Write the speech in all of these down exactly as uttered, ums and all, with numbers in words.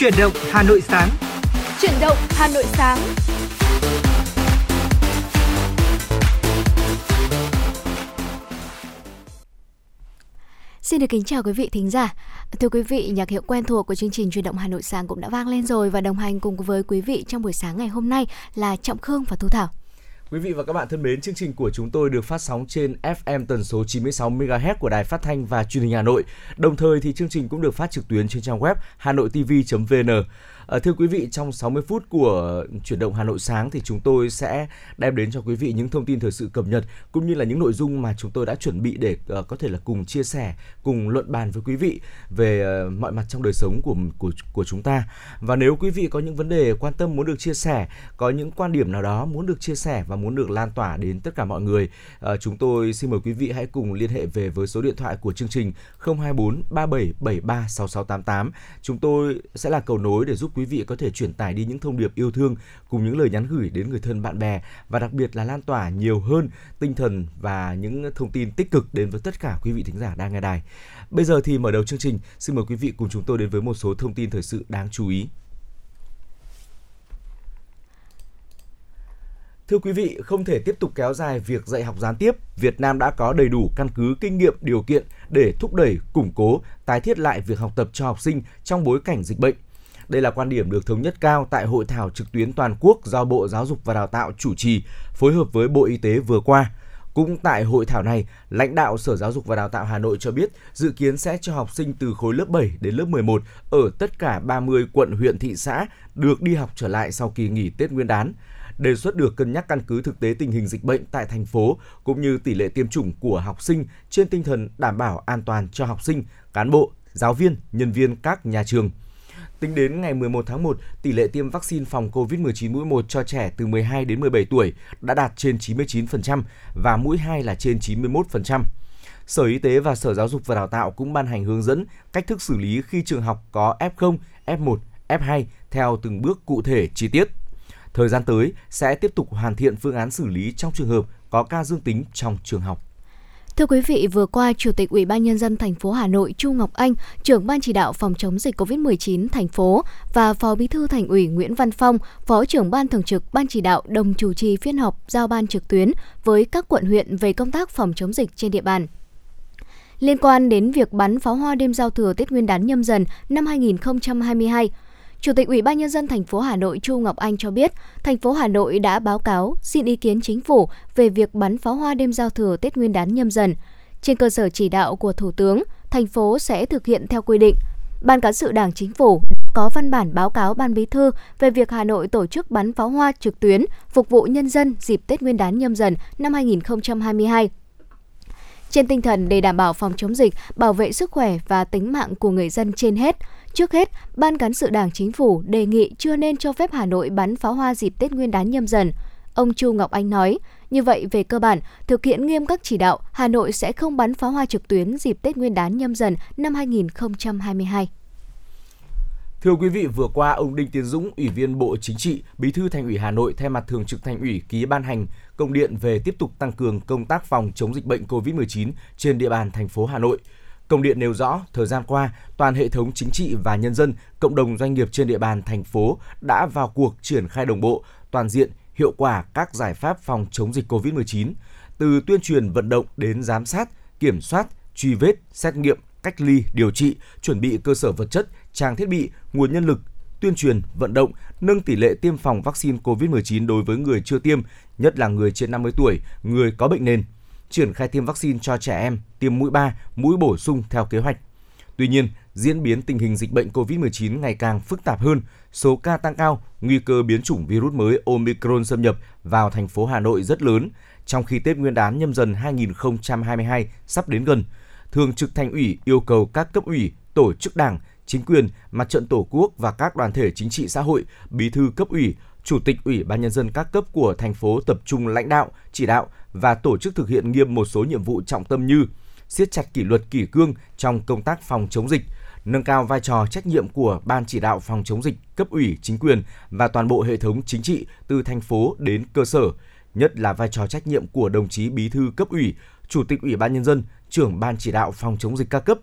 Chuyển động Hà Nội sáng. Chuyển động Hà Nội sáng. Xin được kính chào quý vị thính giả. Thưa quý vị, nhạc hiệu quen thuộc của chương trình Chuyển động Hà Nội sáng cũng đã vang lên rồi, và đồng hành cùng với quý vị trong buổi sáng ngày hôm nay là Trọng Khương và Thu Thảo. Quý vị và các bạn thân mến, chương trình của chúng tôi được phát sóng trên ép em tần số chín mươi sáu mê ga héc của Đài Phát thanh và Truyền hình Hà Nội. Đồng thời thì chương trình cũng được phát trực tuyến trên trang web hanoitv chấm vê en. À, thưa quý vị, trong sáu mươi phút của Chuyển động Hà Nội sáng thì chúng tôi sẽ đem đến cho quý vị những thông tin thời sự cập nhật cũng như là những nội dung mà chúng tôi đã chuẩn bị để uh, có thể là cùng chia sẻ, cùng luận bàn với quý vị về uh, mọi mặt trong đời sống của của của chúng ta. Và nếu quý vị có những vấn đề quan tâm muốn được chia sẻ, có những quan điểm nào đó muốn được chia sẻ và muốn được lan tỏa đến tất cả mọi người, uh, chúng tôi xin mời quý vị hãy cùng liên hệ về với số điện thoại của chương trình không hai bốn ba bảy bảy ba sáu sáu tám tám. Chúng tôi sẽ là cầu nối để giúp quý vị có thể truyền tải đi những thông điệp yêu thương cùng những lời nhắn gửi đến người thân, bạn bè, và đặc biệt là lan tỏa nhiều hơn tinh thần và những thông tin tích cực đến với tất cả quý vị thính giả đang nghe đài. Bây giờ thì mở đầu chương trình, xin mời quý vị cùng chúng tôi đến với một số thông tin thời sự đáng chú ý. Thưa quý vị, không thể tiếp tục kéo dài việc dạy học gián tiếp, Việt Nam đã có đầy đủ căn cứ, kinh nghiệm, điều kiện để thúc đẩy, củng cố, tái thiết lại việc học tập cho học sinh trong bối cảnh dịch bệnh. Đây là quan điểm được thống nhất cao tại hội thảo trực tuyến toàn quốc do Bộ Giáo dục và Đào tạo chủ trì, phối hợp với Bộ Y tế vừa qua. Cũng tại hội thảo này, lãnh đạo Sở Giáo dục và Đào tạo Hà Nội cho biết dự kiến sẽ cho học sinh từ khối lớp bảy đến lớp mười một ở tất cả ba mươi quận, huyện, thị xã được đi học trở lại sau kỳ nghỉ Tết Nguyên đán. Đề xuất được cân nhắc căn cứ thực tế tình hình dịch bệnh tại thành phố cũng như tỷ lệ tiêm chủng của học sinh trên tinh thần đảm bảo an toàn cho học sinh, cán bộ, giáo viên, nhân viên các nhà trường. Tính đến ngày mười một tháng một, tỷ lệ tiêm vaccine phòng covid mười chín mũi một cho trẻ từ mười hai đến mười bảy tuổi đã đạt trên chín mươi chín phần trăm và mũi hai là trên chín mươi mốt phần trăm. Sở Y tế và Sở Giáo dục và Đào tạo cũng ban hành hướng dẫn cách thức xử lý khi trường học có ép không, ép một, ép hai theo từng bước cụ thể chi tiết. Thời gian tới sẽ tiếp tục hoàn thiện phương án xử lý trong trường hợp có ca dương tính trong trường học. Thưa quý vị, vừa qua, Chủ tịch Ủy ban Nhân dân thành phố Hà Nội Chu Ngọc Anh, trưởng Ban chỉ đạo phòng chống dịch covid mười chín thành phố, và Phó Bí thư Thành ủy Nguyễn Văn Phong, Phó trưởng Ban thường trực Ban chỉ đạo, đồng chủ trì phiên họp giao ban trực tuyến với các quận huyện về công tác phòng chống dịch trên địa bàn. Liên quan đến việc bắn pháo hoa đêm giao thừa Tết Nguyên đán Nhâm Dần năm hai không hai hai, Chủ tịch Ủy ban Nhân dân thành phố Hà Nội Chu Ngọc Anh cho biết, thành phố Hà Nội đã báo cáo xin ý kiến chính phủ về việc bắn pháo hoa đêm giao thừa Tết Nguyên đán Nhâm Dần. Trên cơ sở chỉ đạo của Thủ tướng, thành phố sẽ thực hiện theo quy định. Ban Cán sự Đảng Chính phủ có văn bản báo cáo Ban Bí thư về việc Hà Nội tổ chức bắn pháo hoa trực tuyến phục vụ nhân dân dịp Tết Nguyên đán Nhâm Dần năm hai không hai hai. Trên tinh thần để đảm bảo phòng chống dịch, bảo vệ sức khỏe và tính mạng của người dân trên hết, trước hết, Ban Cán sự Đảng Chính phủ đề nghị chưa nên cho phép Hà Nội bắn pháo hoa dịp Tết Nguyên đán Nhâm Dần. Ông Chu Ngọc Anh nói, như vậy về cơ bản, thực hiện nghiêm các chỉ đạo, Hà Nội sẽ không bắn pháo hoa trực tuyến dịp Tết Nguyên đán Nhâm Dần năm hai không hai hai. Thưa quý vị, vừa qua, ông Đinh Tiến Dũng, Ủy viên Bộ Chính trị, Bí thư Thành ủy Hà Nội thay mặt Thường trực Thành ủy ký ban hành công điện về tiếp tục tăng cường công tác phòng chống dịch bệnh covid mười chín trên địa bàn thành phố Hà Nội. Công điện nêu rõ, thời gian qua, toàn hệ thống chính trị và nhân dân, cộng đồng doanh nghiệp trên địa bàn thành phố đã vào cuộc triển khai đồng bộ, toàn diện, hiệu quả các giải pháp phòng chống dịch covid mười chín, từ tuyên truyền vận động đến giám sát, kiểm soát, truy vết, xét nghiệm, cách ly, điều trị, chuẩn bị cơ sở vật chất, trang thiết bị, nguồn nhân lực, tuyên truyền, vận động, nâng tỷ lệ tiêm phòng vaccine covid mười chín đối với người chưa tiêm, nhất là người trên năm mươi tuổi, người có bệnh nền. Triển khai tiêm vaccine cho trẻ em, tiêm mũi ba, mũi bổ sung theo kế hoạch. Tuy nhiên, diễn biến tình hình dịch bệnh covid mười chín ngày càng phức tạp hơn, số ca tăng cao, nguy cơ biến chủng virus mới Omicron xâm nhập vào thành phố Hà Nội rất lớn, trong khi Tết Nguyên đán Nhâm Dần hai không hai hai sắp đến gần. Thường trực Thành ủy yêu cầu các cấp ủy, tổ chức đảng, chính quyền, mặt trận tổ quốc và các đoàn thể chính trị xã hội, bí thư cấp ủy, Chủ tịch Ủy ban Nhân dân các cấp của thành phố tập trung lãnh đạo, chỉ đạo và tổ chức thực hiện nghiêm một số nhiệm vụ trọng tâm như siết chặt kỷ luật kỷ cương trong công tác phòng chống dịch, nâng cao vai trò trách nhiệm của Ban chỉ đạo phòng chống dịch, cấp ủy, chính quyền và toàn bộ hệ thống chính trị từ thành phố đến cơ sở, nhất là vai trò trách nhiệm của đồng chí Bí thư cấp ủy, Chủ tịch Ủy ban Nhân dân, trưởng Ban chỉ đạo phòng chống dịch các cấp.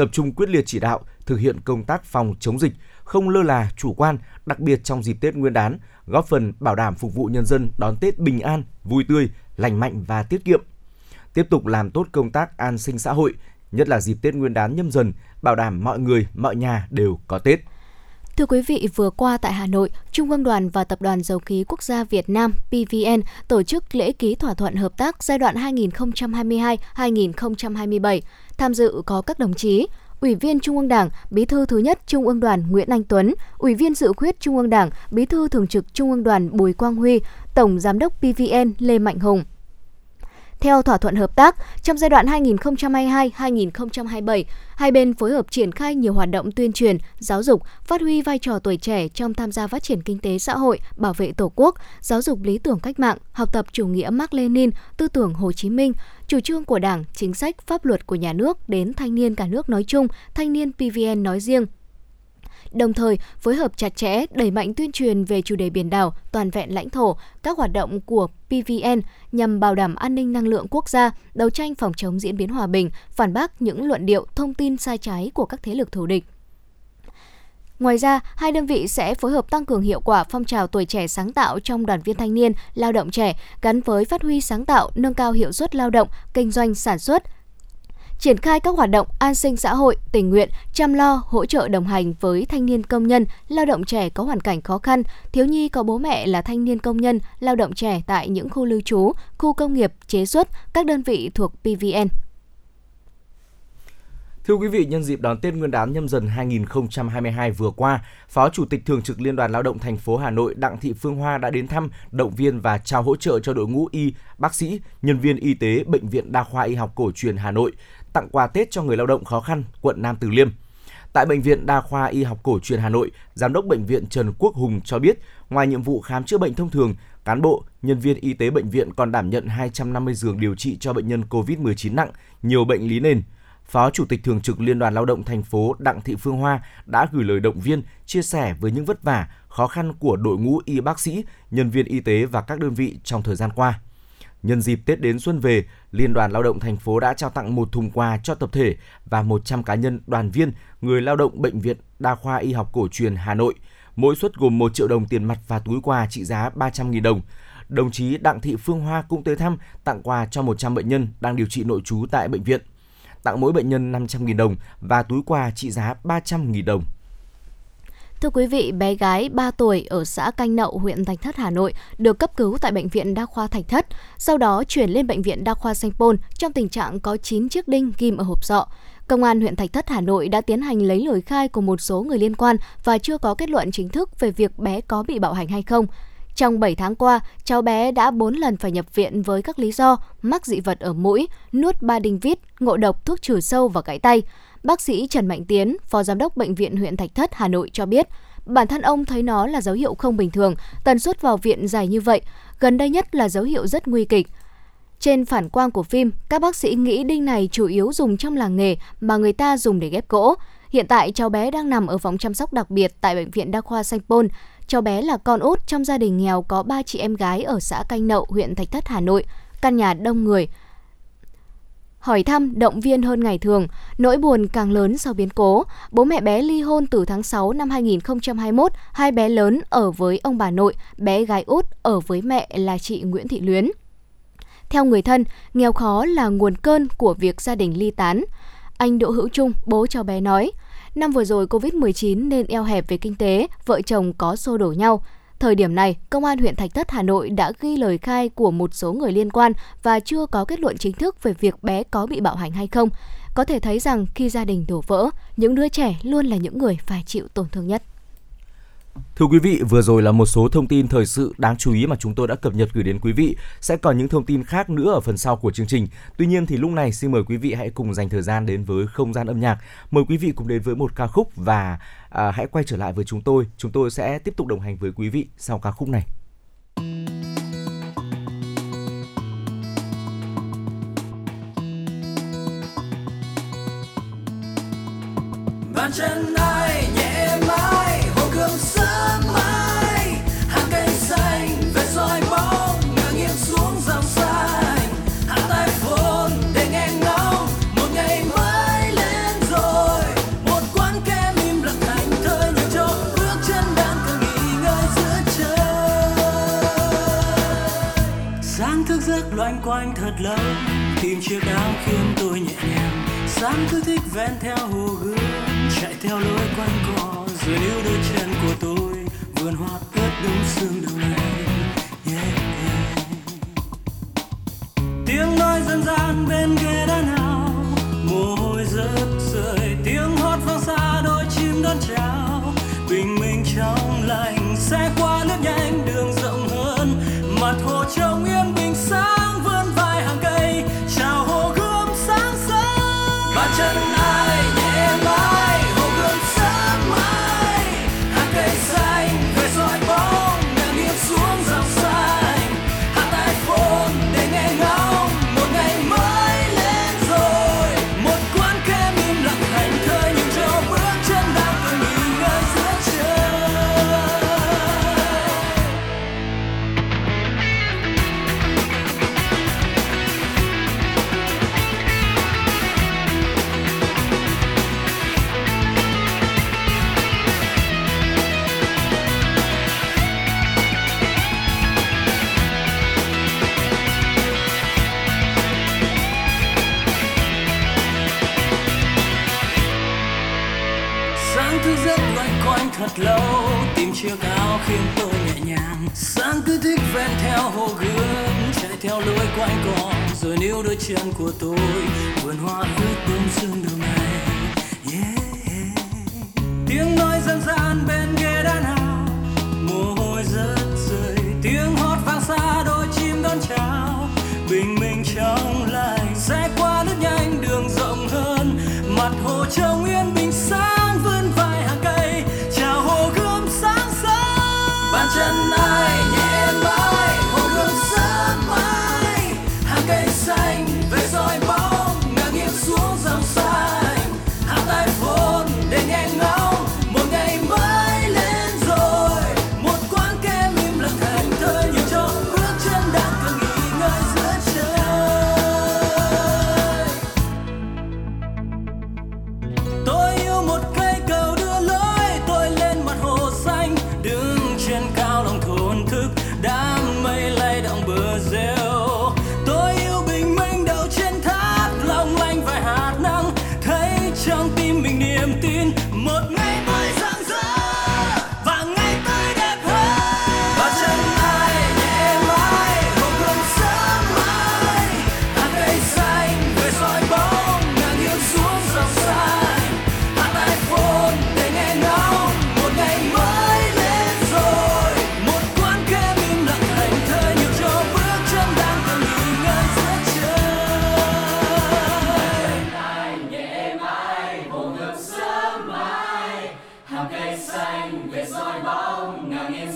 tập trung quyết liệt chỉ đạo, thực hiện công tác phòng chống dịch, không lơ là chủ quan, đặc biệt trong dịp Tết Nguyên đán, góp phần bảo đảm phục vụ nhân dân đón Tết bình an, vui tươi, lành mạnh và tiết kiệm. Tiếp tục làm tốt công tác an sinh xã hội, nhất là dịp Tết Nguyên đán Nhâm Dần, bảo đảm mọi người, mọi nhà đều có Tết. Thưa quý vị, vừa qua tại Hà Nội, Trung ương Đoàn và Tập đoàn Dầu khí Quốc gia Việt Nam (pê vê en) tổ chức lễ ký thỏa thuận hợp tác giai đoạn hai nghìn không trăm hai mươi hai đến hai nghìn không trăm hai mươi bảy. Tham dự có các đồng chí Ủy viên Trung ương Đảng, Bí thư thứ nhất Trung ương Đoàn Nguyễn Anh Tuấn, Ủy viên dự khuyết Trung ương Đảng, Bí thư thường trực Trung ương Đoàn Bùi Quang Huy, Tổng giám đốc pê vê en Lê Mạnh Hùng. Theo thỏa thuận hợp tác, trong giai đoạn hai nghìn không trăm hai mươi hai đến hai nghìn không trăm hai mươi bảy, hai bên phối hợp triển khai nhiều hoạt động tuyên truyền, giáo dục, phát huy vai trò tuổi trẻ trong tham gia phát triển kinh tế xã hội, bảo vệ Tổ quốc, giáo dục lý tưởng cách mạng, học tập chủ nghĩa Mác Lênin, tư tưởng Hồ Chí Minh, chủ trương của Đảng, chính sách, pháp luật của nhà nước đến thanh niên cả nước nói chung, thanh niên pê vê en nói riêng. Đồng thời, phối hợp chặt chẽ, đẩy mạnh tuyên truyền về chủ đề biển đảo, toàn vẹn lãnh thổ, các hoạt động của pê vê en nhằm bảo đảm an ninh năng lượng quốc gia, đấu tranh phòng chống diễn biến hòa bình, phản bác những luận điệu, thông tin sai trái của các thế lực thù địch. Ngoài ra, hai đơn vị sẽ phối hợp tăng cường hiệu quả phong trào tuổi trẻ sáng tạo trong đoàn viên thanh niên, lao động trẻ, gắn với phát huy sáng tạo, nâng cao hiệu suất lao động, kinh doanh sản xuất, triển khai các hoạt động an sinh xã hội, tình nguyện, chăm lo, hỗ trợ đồng hành với thanh niên công nhân, lao động trẻ có hoàn cảnh khó khăn, thiếu nhi có bố mẹ là thanh niên công nhân, lao động trẻ tại những khu lưu trú, khu công nghiệp, chế xuất, các đơn vị thuộc pê vê en. Thưa quý vị, nhân dịp đón Tết Nguyên đán Nhâm Dần hai nghìn không trăm hai mươi hai vừa qua, Phó Chủ tịch Thường trực Liên đoàn Lao động thành phố Hà Nội Đặng Thị Phương Hoa đã đến thăm, động viên và trao hỗ trợ cho đội ngũ y, bác sĩ, nhân viên y tế Bệnh viện Đa khoa Y học Cổ truyền Hà Nội, tặng quà Tết cho người lao động khó khăn, quận Nam Từ Liêm. Tại Bệnh viện Đa khoa Y học Cổ truyền Hà Nội, Giám đốc Bệnh viện Trần Quốc Hùng cho biết, ngoài nhiệm vụ khám chữa bệnh thông thường, cán bộ, nhân viên y tế bệnh viện còn đảm nhận hai trăm năm mươi giường điều trị cho bệnh nhân covid mười chín nặng, nhiều bệnh lý nền. Phó Chủ tịch Thường trực Liên đoàn Lao động thành phố Đặng Thị Phương Hoa đã gửi lời động viên, chia sẻ với những vất vả, khó khăn của đội ngũ y bác sĩ, nhân viên y tế và các đơn vị trong thời gian qua. Nhân dịp Tết đến xuân về, Liên đoàn Lao động thành phố đã trao tặng một thùng quà cho tập thể và một trăm cá nhân đoàn viên, người lao động Bệnh viện Đa khoa Y học Cổ truyền Hà Nội. Mỗi suất gồm một triệu đồng tiền mặt và túi quà trị giá ba trăm nghìn đồng. Đồng chí Đặng Thị Phương Hoa cũng tới thăm, tặng quà cho một trăm bệnh nhân đang điều trị nội trú tại bệnh viện. Tặng mỗi bệnh nhân năm trăm nghìn đồng và túi quà trị giá ba trăm nghìn đồng. Thưa quý vị, bé gái ba tuổi ở xã Canh Nậu, huyện Thạch Thất, Hà Nội được cấp cứu tại Bệnh viện Đa khoa Thạch Thất, sau đó chuyển lên Bệnh viện Đa khoa Sanh Pôn trong tình trạng có chín chiếc đinh ghim ở hộp sọ. Công an huyện Thạch Thất, Hà Nội đã tiến hành lấy lời khai của một số người liên quan và chưa có kết luận chính thức về việc bé có bị bạo hành hay không. Trong bảy tháng qua, cháu bé đã bốn lần phải nhập viện với các lý do mắc dị vật ở mũi, nuốt ba đinh vít, ngộ độc thuốc trừ sâu và gãy tay. Bác sĩ Trần Mạnh Tiến, Phó Giám đốc Bệnh viện huyện Thạch Thất, Hà Nội cho biết, bản thân ông thấy nó là dấu hiệu không bình thường, tần suất vào viện dài như vậy, gần đây nhất là dấu hiệu rất nguy kịch. Trên phản quang của phim, các bác sĩ nghĩ đinh này chủ yếu dùng trong làng nghề mà người ta dùng để ghép gỗ. Hiện tại, cháu bé đang nằm ở phòng chăm sóc đặc biệt tại Bệnh viện Đa khoa Sanh Pôn. Cháu bé là con út trong gia đình nghèo có ba chị em gái ở xã Canh Nậu, huyện Thạch Thất, Hà Nội. Căn nhà đông người, hỏi thăm, động viên hơn ngày thường. Nỗi buồn càng lớn sau biến cố. Bố mẹ bé ly hôn từ tháng sáu năm hai nghìn không trăm hai mươi mốt. Hai bé lớn ở với ông bà nội, bé gái út ở với mẹ là chị Nguyễn Thị Luyến. Theo người thân, nghèo khó là nguồn cơn của việc gia đình ly tán. Anh Đỗ Hữu Trung, bố cháu bé nói, năm vừa rồi covid mười chín nên eo hẹp về kinh tế, vợ chồng có xô đổ nhau. Thời điểm này, Công an huyện Thạch Thất, Hà Nội đã ghi lời khai của một số người liên quan và chưa có kết luận chính thức về việc bé có bị bạo hành hay không. Có thể thấy rằng khi gia đình đổ vỡ, những đứa trẻ luôn là những người phải chịu tổn thương nhất. Thưa quý vị, vừa rồi là một số thông tin thời sự đáng chú ý mà chúng tôi đã cập nhật gửi đến quý vị. Sẽ còn những thông tin khác nữa ở phần sau của chương trình. Tuy nhiên thì lúc này xin mời quý vị hãy cùng dành thời gian đến với không gian âm nhạc. Mời quý vị cùng đến với một ca khúc và à, hãy quay trở lại với chúng tôi. Chúng tôi sẽ tiếp tục đồng hành với quý vị sau ca khúc này. Bàn chân ai nhẹ mãi hồ gương sớm mai hàng cây xanh về soi bóng ngả nghiêng xuống dòng xanh hạ tay phồn để nghe ngóng một ngày mới lên rồi. anh thật lâu, tìm chiếc áo khiến tôi nhẹ nhàng. Sáng cứ thích ven theo hồ gươm, chạy theo lối quanh cỏ, rồi níu đôi chân của tôi vườn hoa ướt đúng sương đầu này. Yeah, yeah. Tiếng nói dân gian bên ghế đá nào, mồ hôi rớt rơi. Tiếng hót vang xa đôi chim đón chào. Bình minh trong lành sẽ qua lướt nhanh đường rộng hơn, mặt hồ trông yên bình sáng vươn vai hàng cây chào hồ gươm sáng sớm. Bàn chân ai nhẹ bay hồ gươm sáng mai, hàng cây xanh về dõi bóng ngang nghiêng xuống dòng xanh, hát tai phồn để nghe ngóng một ngày mới lên rồi. Một quán kem im lặng thành thơi những châu bước chân đang còn nghỉ ngơi giữa thật lâu, tìm chiếc áo khiến tôi nhẹ nhàng. Sáng cứ thích ven theo hồ gươm, chạy theo lối quanh cỏ, rồi níu đôi chân của tôi vườn hoa ướt bướm sương đầu này. Yeah. Tiếng nói dân gian bên ghế đá nào, mồ hôi rớt rơi. Tiếng hót vang xa đôi chim đón chào. Bình minh trong lành sẽ qua nước nhanh đường rộng hơn. Mặt hồ trông yên bình sáng vươn vai hàng cây. Hồ gươm sáng sớm, bàn chân ai nhẹ bay, hồ gươm sáng mai, hàng cây xanh về dõi bóng ngang nghiêng xuống dòng xanh, hát tai phồn để nghe ngóng một ngày mới lên rồi. Một quán kem im lặng thành thơi nhiều trong bước chân đang cần nghỉ ngơi giữa trời. Tôi yêu một cây cầu đưa lối trên cao lòng thổn thức, đám mây lay động bờ rêu. Tôi yêu bình minh đầu trên thác, long lanh vài hạt nắng, thấy trong tim mình niềm tin một ngày mới rạng rỡ và ngày tươi đẹp hơn. Và chân ai nhẹ lái hồ gươm sáng mai, hàng cây xanh người soi bóng ngang nghiêng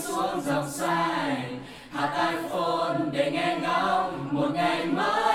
xuống dòng xanh, hát tai phồn để nghe ngóng một ngày mới.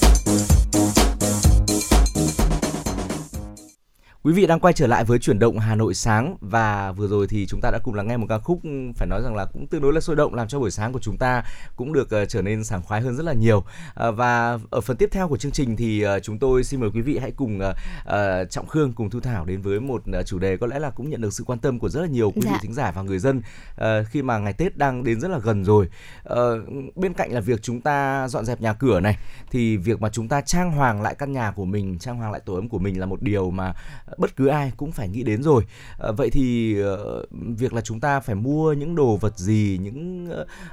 Quý vị đang quay trở lại với Chuyển động Hà Nội sáng, và vừa rồi thì chúng ta đã cùng lắng nghe một ca khúc phải nói rằng là cũng tương đối là sôi động, làm cho buổi sáng của chúng ta cũng được uh, trở nên sảng khoái hơn rất là nhiều. Uh, và ở phần tiếp theo của chương trình thì uh, chúng tôi xin mời quý vị hãy cùng uh, uh, Trọng Khương cùng Thu Thảo đến với một uh, chủ đề có lẽ là cũng nhận được sự quan tâm của rất là nhiều quý vị dạ. thính giả và người dân uh, khi mà ngày Tết đang đến rất là gần rồi. Uh, bên cạnh là việc chúng ta dọn dẹp nhà cửa này, thì việc mà chúng ta trang hoàng lại căn nhà của mình, trang hoàng lại tổ ấm của mình là một điều mà bất cứ ai cũng phải nghĩ đến rồi. À, vậy thì uh, việc là chúng ta phải mua những đồ vật gì, những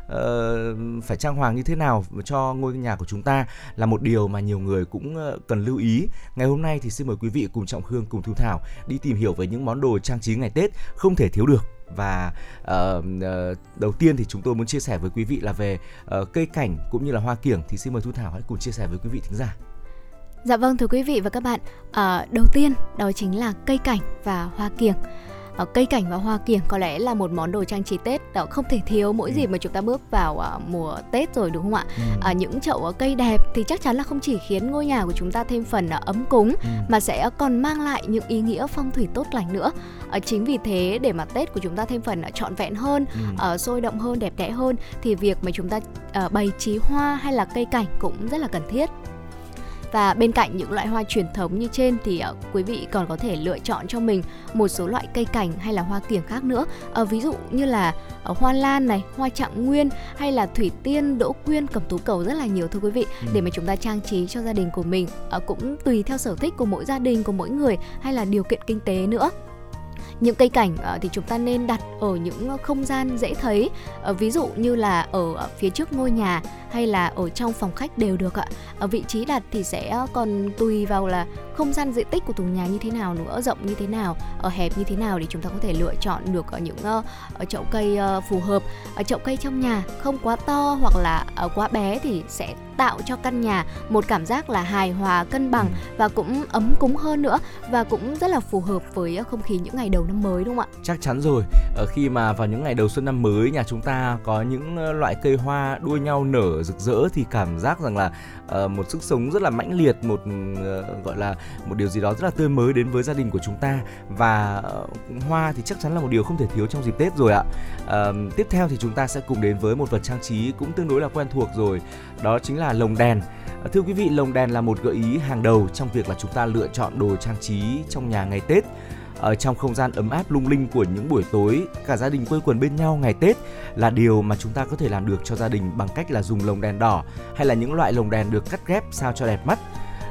uh, phải trang hoàng như thế nào cho ngôi nhà của chúng ta là một điều mà nhiều người cũng uh, cần lưu ý. Ngày hôm nay thì xin mời quý vị cùng Trọng Khương cùng Thu Thảo đi tìm hiểu về những món đồ trang trí ngày Tết không thể thiếu được. Và uh, uh, đầu tiên thì chúng tôi muốn chia sẻ với quý vị là về uh, cây cảnh cũng như là hoa kiểng, thì xin mời Thu Thảo hãy cùng chia sẻ với quý vị thính giả. Dạ vâng, thưa quý vị và các bạn, à, đầu tiên đó chính là cây cảnh và hoa kiểng. Cây cảnh và hoa kiểng có lẽ là một món đồ trang trí Tết không thể thiếu mỗi dịp mà chúng ta bước vào mùa Tết rồi, đúng không ạ? Ừ. Những chậu cây đẹp thì chắc chắn là không chỉ khiến ngôi nhà của chúng ta thêm phần ấm cúng ừ. mà sẽ còn mang lại những ý nghĩa phong thủy tốt lành nữa. Chính vì thế để mà Tết của chúng ta thêm phần trọn vẹn hơn, ừ. sôi động hơn, đẹp đẽ hơn thì việc mà chúng ta bày trí hoa hay là cây cảnh cũng rất là cần thiết. Và bên cạnh những loại hoa truyền thống như trên thì uh, quý vị còn có thể lựa chọn cho mình một số loại cây cảnh hay là hoa kiểng khác nữa. Uh, ví dụ như là uh, hoa lan này, hoa trạng nguyên hay là thủy tiên, đỗ quyên, cẩm tú cầu rất là nhiều thưa quý vị ừ. để mà chúng ta trang trí cho gia đình của mình. Uh, cũng tùy theo sở thích của mỗi gia đình, của mỗi người hay là điều kiện kinh tế nữa. Những cây cảnh thì chúng ta nên đặt ở những không gian dễ thấy, ví dụ như là ở phía trước ngôi nhà hay là ở trong phòng khách đều được ạ. Vị trí đặt thì sẽ còn tùy vào là không gian diện tích của từng nhà như thế nào nữa, rộng như thế nào, ở hẹp như thế nào để chúng ta có thể lựa chọn được ở những chậu cây phù hợp. Chậu cây trong nhà không quá to hoặc là quá bé thì sẽ tạo cho căn nhà một cảm giác là hài hòa, cân bằng và cũng ấm cúng hơn nữa, và cũng rất là phù hợp với không khí những ngày đầu năm mới, đúng không ạ? Chắc chắn rồi. Ở khi mà vào những ngày đầu xuân năm mới, nhà chúng ta có những loại cây hoa đua nhau nở rực rỡ thì cảm giác rằng là uh, một sức sống rất là mãnh liệt, một uh, gọi là một điều gì đó rất là tươi mới đến với gia đình của chúng ta. Và uh, hoa thì chắc chắn là một điều không thể thiếu trong dịp Tết rồi ạ. Uh, tiếp theo thì chúng ta sẽ cùng đến với một vật trang trí cũng tương đối là quen thuộc rồi, đó chính là lồng đèn. Thưa quý vị, lồng đèn là một gợi ý hàng đầu trong việc là chúng ta lựa chọn đồ trang trí trong nhà ngày Tết. Ở trong không gian ấm áp lung linh của những buổi tối, cả gia đình quây quần bên nhau ngày Tết là điều mà chúng ta có thể làm được cho gia đình bằng cách là dùng lồng đèn đỏ hay là những loại lồng đèn được cắt ghép sao cho đẹp mắt.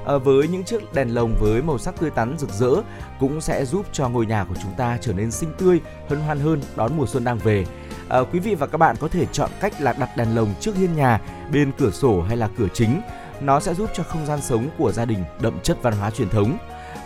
À, với những chiếc đèn lồng với màu sắc tươi tắn rực rỡ cũng sẽ giúp cho ngôi nhà của chúng ta trở nên xinh tươi, hân hoan hơn đón mùa xuân đang về. À, quý vị và các bạn có thể chọn cách là đặt đèn lồng trước hiên nhà, bên cửa sổ hay là cửa chính. Nó sẽ giúp cho không gian sống của gia đình đậm chất văn hóa truyền thống.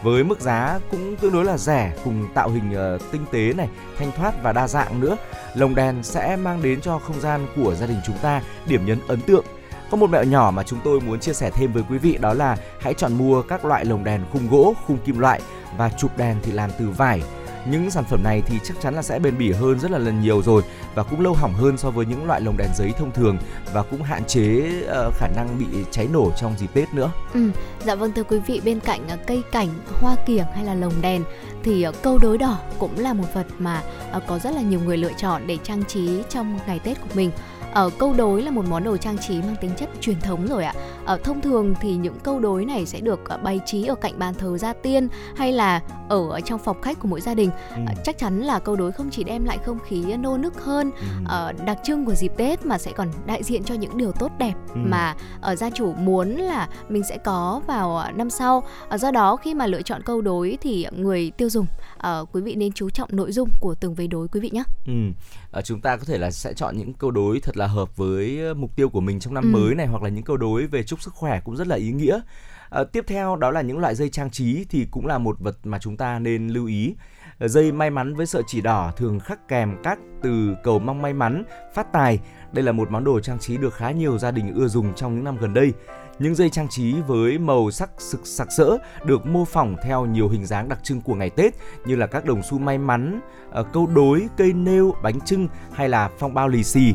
Với mức giá cũng tương đối là rẻ, cùng tạo hình uh, tinh tế này, thanh thoát và đa dạng nữa, lồng đèn sẽ mang đến cho không gian của gia đình chúng ta điểm nhấn ấn tượng. Có một mẹo nhỏ mà chúng tôi muốn chia sẻ thêm với quý vị, đó là hãy chọn mua các loại lồng đèn khung gỗ, khung kim loại và chụp đèn thì làm từ vải. Những sản phẩm này thì chắc chắn là sẽ bền bỉ hơn rất là lần nhiều rồi, và cũng lâu hỏng hơn so với những loại lồng đèn giấy thông thường, và cũng hạn chế uh, khả năng bị cháy nổ trong dịp Tết nữa. Ừ, dạ vâng thưa quý vị, bên cạnh uh, cây cảnh, hoa kiểng hay là lồng đèn thì uh, câu đối đỏ cũng là một vật mà uh, có rất là nhiều người lựa chọn để trang trí trong ngày Tết của mình. Ở câu đối là một món đồ trang trí mang tính chất truyền thống rồi ạ. Ở thông thường thì những câu đối này sẽ được bày trí ở cạnh bàn thờ gia tiên hay là ở trong phòng khách của mỗi gia đình. Ừ. Chắc chắn là câu đối không chỉ đem lại không khí nô nức hơn, ừ. đặc trưng của dịp Tết, mà sẽ còn đại diện cho những điều tốt đẹp ừ. mà gia chủ muốn là mình sẽ có vào năm sau. Do đó khi mà lựa chọn câu đối thì người tiêu dùng, quý vị nên chú trọng nội dung của từng vế đối quý vị nhé. Ừ. Chúng ta có thể là sẽ chọn những câu đối thật là hợp với mục tiêu của mình trong năm ừ. mới này, hoặc là những câu đối về chúc sức khỏe cũng rất là ý nghĩa. À, tiếp theo đó là những loại dây trang trí thì cũng là một vật mà chúng ta nên lưu ý. À, dây may mắn với sợi chỉ đỏ thường khắc kèm các từ cầu mong may mắn, phát tài. Đây là một món đồ trang trí được khá nhiều gia đình ưa dùng trong những năm gần đây. Những dây trang trí với màu sắc sực sặc sỡ được mô phỏng theo nhiều hình dáng đặc trưng của ngày Tết, như là các đồng xu may mắn, câu đối, cây nêu, bánh chưng hay là phong bao lì xì.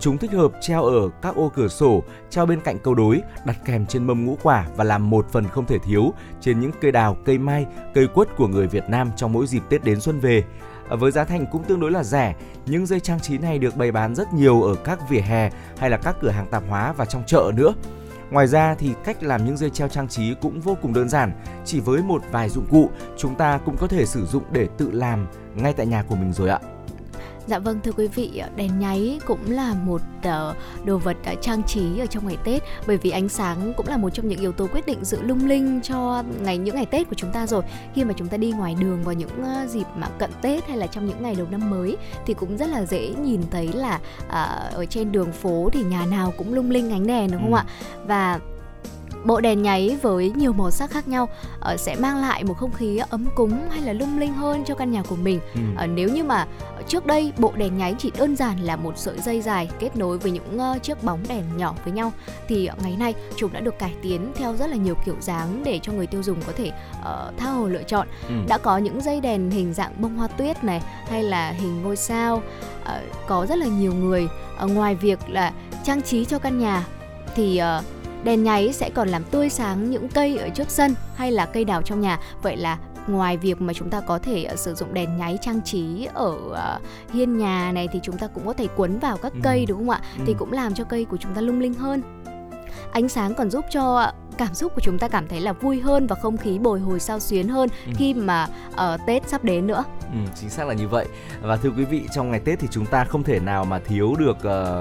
Chúng thích hợp treo ở các ô cửa sổ, treo bên cạnh câu đối, đặt kèm trên mâm ngũ quả và làm một phần không thể thiếu trên những cây đào, cây mai, cây quất của người Việt Nam trong mỗi dịp Tết đến xuân về. Với giá thành cũng tương đối là rẻ, những dây trang trí này được bày bán rất nhiều ở các vỉa hè hay là các cửa hàng tạp hóa và trong chợ nữa. Ngoài ra thì cách làm những dây treo trang trí cũng vô cùng đơn giản, chỉ với một vài dụng cụ chúng ta cũng có thể sử dụng để tự làm ngay tại nhà của mình rồi ạ. Dạ vâng thưa quý vị, đèn nháy cũng là một uh, đồ vật uh, trang trí ở trong ngày Tết, bởi vì ánh sáng cũng là một trong những yếu tố quyết định sự lung linh cho ngày những ngày Tết của chúng ta rồi. Khi mà chúng ta đi ngoài đường vào những uh, dịp mà cận Tết hay là trong những ngày đầu năm mới thì cũng rất là dễ nhìn thấy là uh, ở trên đường phố thì nhà nào cũng lung linh ánh đèn, đúng không ừ. ạ? Và Bộ đèn nháy với nhiều màu sắc khác nhau uh, sẽ mang lại một không khí ấm cúng hay là lung linh hơn cho căn nhà của mình. Ừ. Uh, nếu như mà trước đây bộ đèn nháy chỉ đơn giản là một sợi dây dài kết nối với những uh, chiếc bóng đèn nhỏ với nhau, thì uh, ngày nay chúng đã được cải tiến theo rất là nhiều kiểu dáng để cho người tiêu dùng có thể uh, tha hồ lựa chọn. Ừ. Đã có những dây đèn hình dạng bông hoa tuyết này hay là hình ngôi sao. Uh, có rất là nhiều người uh, ngoài việc là trang trí cho căn nhà thì uh, đèn nháy sẽ còn làm tươi sáng những cây ở trước sân hay là cây đào trong nhà. Vậy là ngoài việc mà chúng ta có thể uh, sử dụng đèn nháy trang trí ở uh, hiên nhà này thì chúng ta cũng có thể quấn vào các ừ. cây, đúng không ạ? Ừ. Thì cũng làm cho cây của chúng ta lung linh hơn. Ánh sáng còn giúp cho uh, cảm xúc của chúng ta cảm thấy là vui hơn và không khí bồi hồi xao xuyến hơn ừ. khi mà uh, Tết sắp đến nữa. Ừ, chính xác là như vậy. Và thưa quý vị, trong ngày Tết thì chúng ta không thể nào mà thiếu được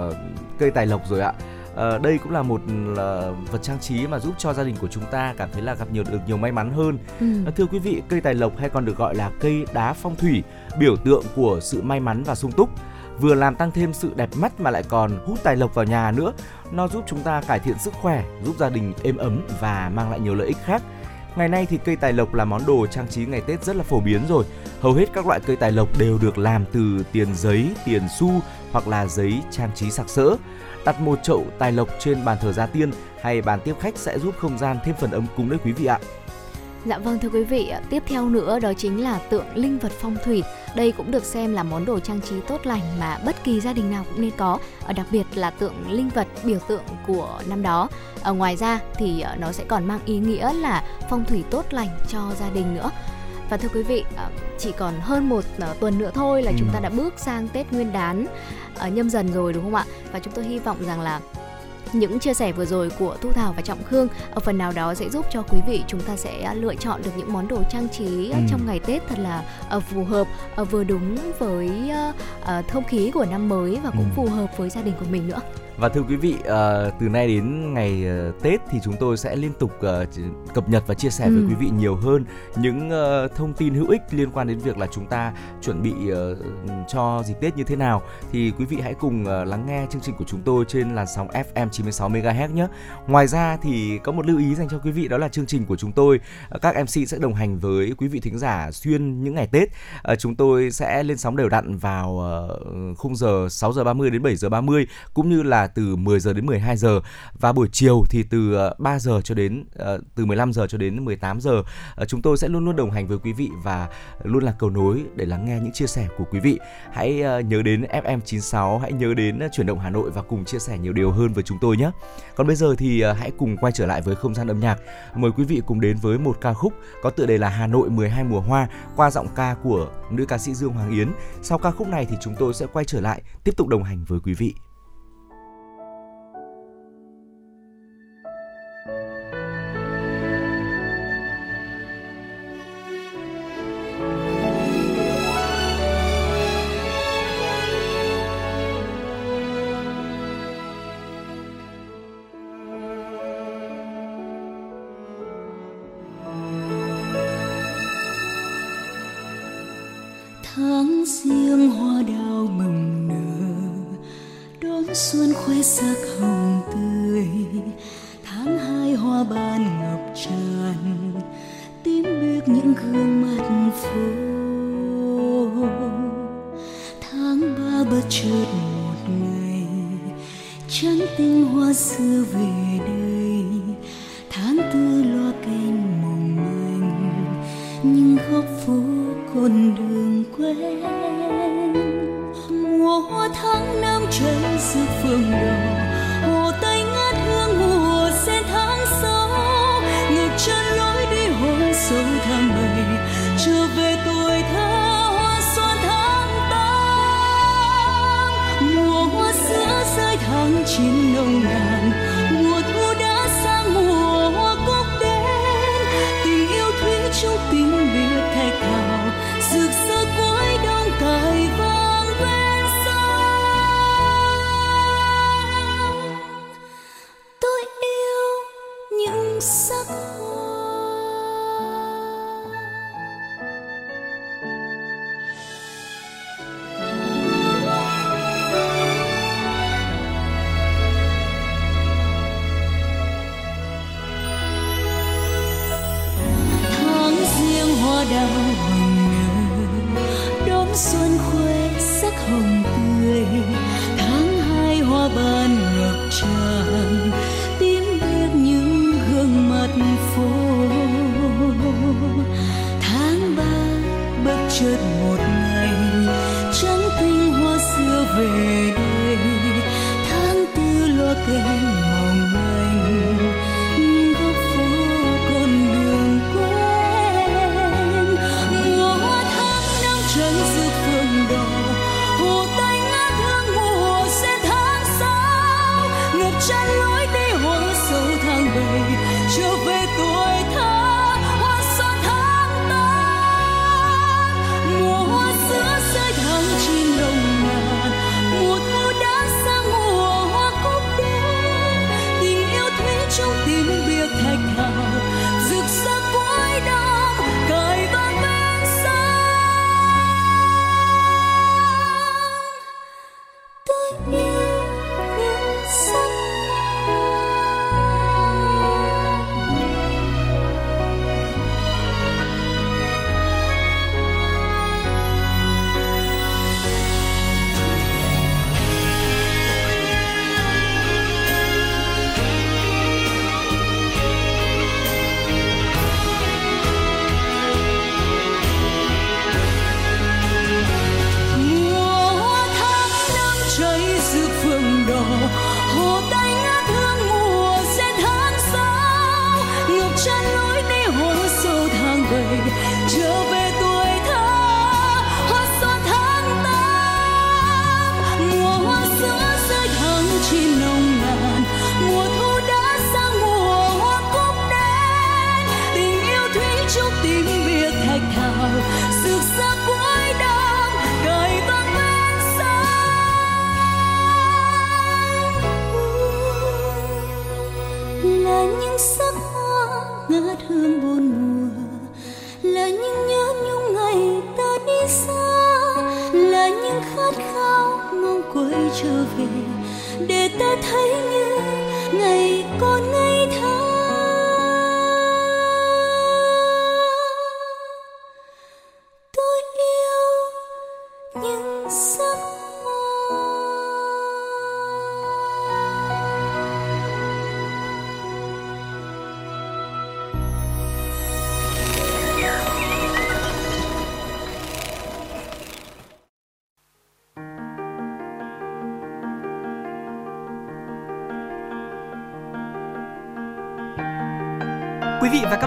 uh, cây tài lộc rồi ạ. À, đây cũng là một là vật trang trí mà giúp cho gia đình của chúng ta cảm thấy là gặp nhiều được nhiều may mắn hơn. Ừ. À, thưa quý vị, cây tài lộc hay còn được gọi là cây đá phong thủy, biểu tượng của sự may mắn và sung túc. Vừa làm tăng thêm sự đẹp mắt mà lại còn hút tài lộc vào nhà nữa. Nó giúp chúng ta cải thiện sức khỏe, giúp gia đình êm ấm và mang lại nhiều lợi ích khác. Ngày nay thì cây tài lộc là món đồ trang trí ngày Tết rất là phổ biến rồi. Hầu hết các loại cây tài lộc đều được làm từ tiền giấy, tiền xu hoặc là giấy trang trí sặc sỡ. Đặt một chậu tài lộc trên bàn thờ gia tiên hay bàn tiếp khách sẽ giúp không gian thêm phần ấm cúng đấy quý vị ạ. Dạ vâng thưa quý vị, tiếp theo nữa đó chính là tượng linh vật phong thủy. Đây cũng được xem là món đồ trang trí tốt lành mà bất kỳ gia đình nào cũng nên có, đặc biệt là tượng linh vật biểu tượng của năm đó. Ở ngoài ra thì nó sẽ còn mang ý nghĩa là phong thủy tốt lành cho gia đình nữa. Và thưa quý vị, chỉ còn hơn một tuần nữa thôi là ừ. chúng ta đã bước sang Tết Nguyên đán Nhâm Dần rồi, đúng không ạ? Và chúng tôi hy vọng rằng là những chia sẻ vừa rồi của Thu Thảo và Trọng Khương ở phần nào đó sẽ giúp cho quý vị chúng ta sẽ lựa chọn được những món đồ trang trí ừ. trong ngày Tết thật là phù hợp, vừa đúng với không khí của năm mới và cũng ừ. phù hợp với gia đình của mình nữa. Và thưa quý vị, từ nay đến ngày Tết thì chúng tôi sẽ liên tục cập nhật và chia sẻ ừ. với quý vị nhiều hơn những thông tin hữu ích liên quan đến việc là chúng ta chuẩn bị cho dịp Tết như thế nào. Thì quý vị hãy cùng lắng nghe chương trình của chúng tôi trên làn sóng ép em chín mươi sáu mê ga héc nhé. Ngoài ra thì có một lưu ý dành cho quý vị, đó là chương trình của chúng tôi, các em xê sẽ đồng hành với quý vị thính giả xuyên những ngày Tết. Chúng tôi sẽ lên sóng đều đặn vào khung giờ sáu giờ ba mươi đến bảy giờ ba mươi, cũng như là từ mười giờ đến mười hai giờ, và buổi chiều thì từ ba giờ cho đến từ mười lăm giờ cho đến mười tám giờ. Chúng tôi sẽ luôn luôn đồng hành với quý vị và luôn là cầu nối để lắng nghe những chia sẻ của quý vị. Hãy nhớ đến ép em chín sáu, hãy nhớ đến Chuyển động Hà Nội và cùng chia sẻ nhiều điều hơn với chúng tôi nhé. Còn bây giờ thì hãy cùng quay trở lại với không gian âm nhạc. Mời quý vị cùng đến với một ca khúc có tựa đề là Hà Nội mười hai mùa hoa qua giọng ca của nữ ca sĩ Dương Hoàng Yến. Sau ca khúc này thì chúng tôi sẽ quay trở lại tiếp tục đồng hành với quý vị. Xuân khoe sắc hồng tươi, tháng hai hoa ban ngập tràn, tím biếc những gương mặt phố. Tháng ba bất chợt một ngày, trắng tinh hoa xưa về đây. Tháng tư loa kèn mỏng manh, nhưng góc phố con đường quen. Mùa hoa tháng năm cháy giữa phương đỏ, hồ Tây ngát hương mùa sen tháng sáu. Ngược chân lối đi hồi sâu tháng bảy, trở về tuổi thơ hoa xuân tháng tám. Mùa hoa sữa rơi tháng chín nồng nàn, mùa thu đã sang mùa hoa cúc đến. Tình yêu thủy chung tình biệt thẹn thào, rực rỡ cuối đông cài vai. Sắc hoa hồng tươi, tháng hai hoa ban ngập tràn, tím biếc những gương mặt phố. Tháng ba bất chợt một ngày, trắng tinh hoa xưa về đây. Tháng tư lo kênh mỏng manh, nhưng góc phố con đường quen. Mùa tháng năm trắng giữa phương đỏ, hồ tanh ngát hương mùa sen tháng sáu. Ngập tràn lối đi hoang sâu tháng bảy, trở về tuổi thơ.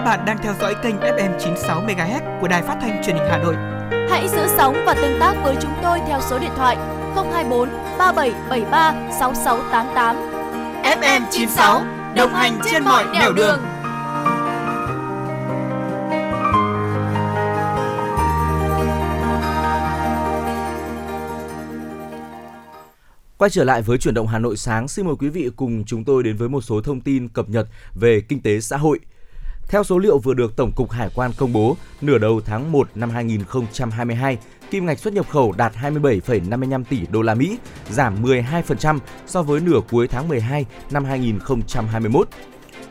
Bạn đang theo dõi kênh ép em chín mươi sáu MHz của Đài Phát thanh Truyền hình Hà Nội. Hãy giữ sóng và tương tác với chúng tôi theo số điện thoại không hai bốn ba bảy bảy ba sáu sáu tám tám. ép em chín mươi sáu đồng hành trên mọi nẻo đường. Quay trở lại với Chuyển động Hà Nội sáng, xin mời quý vị cùng chúng tôi đến với một số thông tin cập nhật về kinh tế xã hội. Theo số liệu vừa được Tổng cục Hải quan công bố, nửa đầu tháng một năm hai nghìn không trăm hai mươi hai, kim ngạch xuất nhập khẩu đạt hai mươi bảy phẩy năm mươi lăm tỷ đô la Mỹ, giảm mười hai phần trăm so với nửa cuối tháng mười hai năm hai nghìn không trăm hai mươi mốt.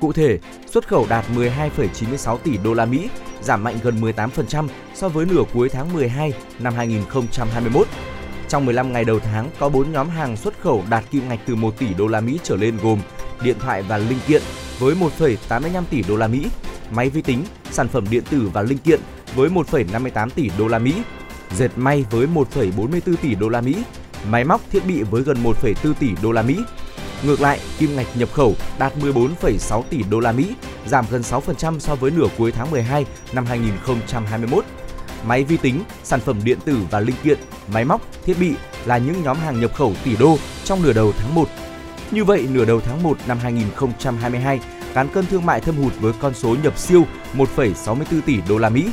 Cụ thể, xuất khẩu đạt mười hai phẩy chín mươi sáu tỷ đô la Mỹ, giảm mạnh gần mười tám phần trăm so với nửa cuối tháng mười hai năm hai nghìn không trăm hai mươi mốt. Trong mười lăm ngày đầu tháng, có bốn nhóm hàng xuất khẩu đạt kim ngạch từ một tỷ đô la Mỹ trở lên gồm điện thoại và linh kiện với một phẩy tám mươi lăm tỷ đô la Mỹ, máy vi tính, sản phẩm điện tử và linh kiện với một phẩy năm mươi tám tỷ đô la Mỹ, dệt may với một phẩy bốn mươi tư tỷ đô la Mỹ, máy móc thiết bị với gần một phẩy bốn tỷ đô la Mỹ. Ngược lại, kim ngạch nhập khẩu đạt mười bốn phẩy sáu tỷ đô la Mỹ, giảm gần sáu phần trăm so với nửa cuối tháng mười hai năm hai nghìn không trăm hai mươi mốt. Máy vi tính, sản phẩm điện tử và linh kiện, máy móc, thiết bị là những nhóm hàng nhập khẩu tỷ đô trong nửa đầu tháng một. Như vậy, nửa đầu tháng một năm hai nghìn không trăm hai mươi hai, cán cân thương mại thâm hụt với con số nhập siêu một phẩy sáu mươi tư tỷ đô la Mỹ.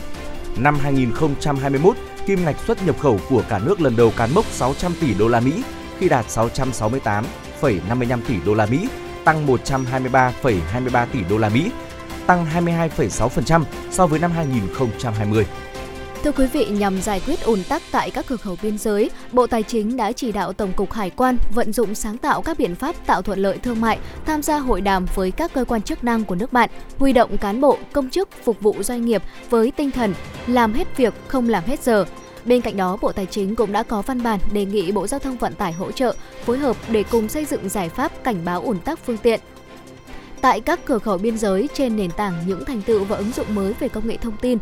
Năm hai nghìn không trăm hai mươi mốt, kim ngạch xuất nhập khẩu của cả nước lần đầu cán mốc sáu trăm tỷ đô la Mỹ khi đạt sáu trăm sáu mươi tám phẩy năm mươi lăm tỷ đô la Mỹ, tăng một trăm hai mươi ba phẩy hai mươi ba tỷ đô la Mỹ, tăng hai mươi hai phẩy sáu phần trăm so với năm hai nghìn không trăm hai mươi. Thưa quý vị, nhằm giải quyết ùn tắc tại các cửa khẩu biên giới, Bộ Tài chính đã chỉ đạo Tổng cục Hải quan vận dụng sáng tạo các biện pháp tạo thuận lợi thương mại, tham gia hội đàm với các cơ quan chức năng của nước bạn, huy động cán bộ, công chức phục vụ doanh nghiệp với tinh thần làm hết việc không làm hết giờ. Bên cạnh đó, Bộ Tài chính cũng đã có văn bản đề nghị Bộ Giao thông Vận tải hỗ trợ, phối hợp để cùng xây dựng giải pháp cảnh báo ùn tắc phương tiện tại các cửa khẩu biên giới trên nền tảng những thành tựu và ứng dụng mới về công nghệ thông tin.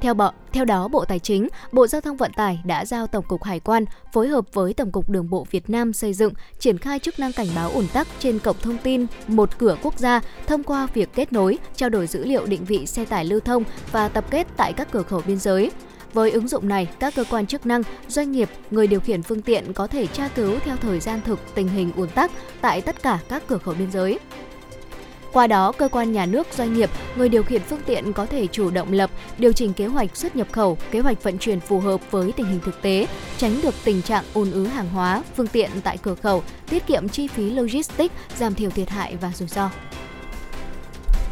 Theo, bộ, theo đó, Bộ Tài chính, Bộ Giao thông Vận tải đã giao Tổng cục Hải quan phối hợp với Tổng cục Đường bộ Việt Nam xây dựng, triển khai chức năng cảnh báo ùn tắc trên cổng thông tin một cửa quốc gia thông qua việc kết nối, trao đổi dữ liệu định vị xe tải lưu thông và tập kết tại các cửa khẩu biên giới. Với ứng dụng này, các cơ quan chức năng, doanh nghiệp, người điều khiển phương tiện có thể tra cứu theo thời gian thực tình hình ùn tắc tại tất cả các cửa khẩu biên giới. Qua đó, cơ quan nhà nước, doanh nghiệp, người điều khiển phương tiện có thể chủ động lập, điều chỉnh kế hoạch xuất nhập khẩu, kế hoạch vận chuyển phù hợp với tình hình thực tế, tránh được tình trạng ùn ứ hàng hóa, phương tiện tại cửa khẩu, tiết kiệm chi phí logistics, giảm thiểu thiệt hại và rủi ro.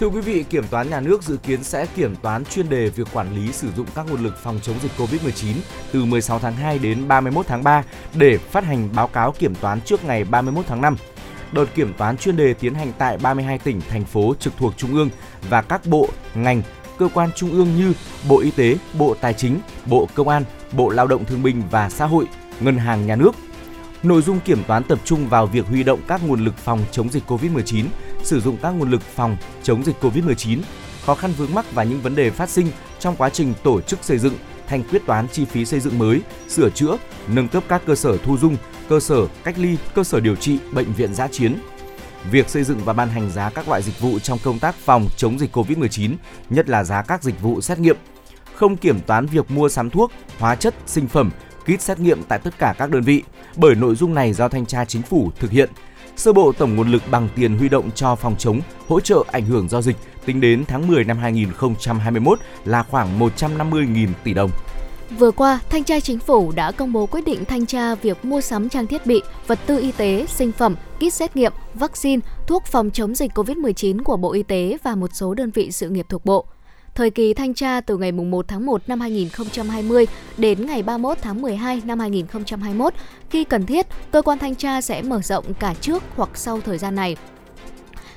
Thưa quý vị, Kiểm toán Nhà nước dự kiến sẽ kiểm toán chuyên đề việc quản lý sử dụng các nguồn lực phòng chống dịch cô vít mười chín từ mười sáu tháng hai đến ba mươi mốt tháng ba để phát hành báo cáo kiểm toán trước ngày ba mươi mốt tháng năm. Đợt kiểm toán chuyên đề tiến hành tại ba mươi hai tỉnh, thành phố trực thuộc Trung ương và các bộ, ngành, cơ quan Trung ương như Bộ Y tế, Bộ Tài chính, Bộ Công an, Bộ Lao động Thương binh và Xã hội, Ngân hàng Nhà nước. Nội dung kiểm toán tập trung vào việc huy động các nguồn lực phòng chống dịch cô vít mười chín, sử dụng các nguồn lực phòng chống dịch cô vít mười chín, khó khăn vướng mắc và những vấn đề phát sinh trong quá trình tổ chức xây dựng, thành quyết toán chi phí xây dựng mới, sửa chữa, nâng cấp các cơ sở thu dung, cơ sở cách ly, cơ sở điều trị, bệnh viện dã chiến. Việc xây dựng và ban hành giá các loại dịch vụ trong công tác phòng chống dịch cô vít mười chín, nhất là giá các dịch vụ xét nghiệm. Không kiểm toán việc mua sắm thuốc, hóa chất, sinh phẩm, kit xét nghiệm tại tất cả các đơn vị, bởi nội dung này do Thanh tra Chính phủ thực hiện. Sơ bộ tổng nguồn lực bằng tiền huy động cho phòng chống, hỗ trợ ảnh hưởng do dịch tính đến tháng mười năm hai nghìn không trăm hai mươi mốt là khoảng một trăm năm mươi nghìn tỷ đồng. Vừa qua, Thanh tra Chính phủ đã công bố quyết định thanh tra việc mua sắm trang thiết bị, vật tư y tế, sinh phẩm, kit xét nghiệm, vaccine, thuốc phòng chống dịch cô vít mười chín của Bộ Y tế và một số đơn vị sự nghiệp thuộc Bộ. Thời kỳ thanh tra từ ngày mùng một tháng một năm hai nghìn không trăm hai mươi đến ngày ba mươi mốt tháng mười hai năm hai nghìn không trăm hai mươi mốt, khi cần thiết, cơ quan thanh tra sẽ mở rộng cả trước hoặc sau thời gian này.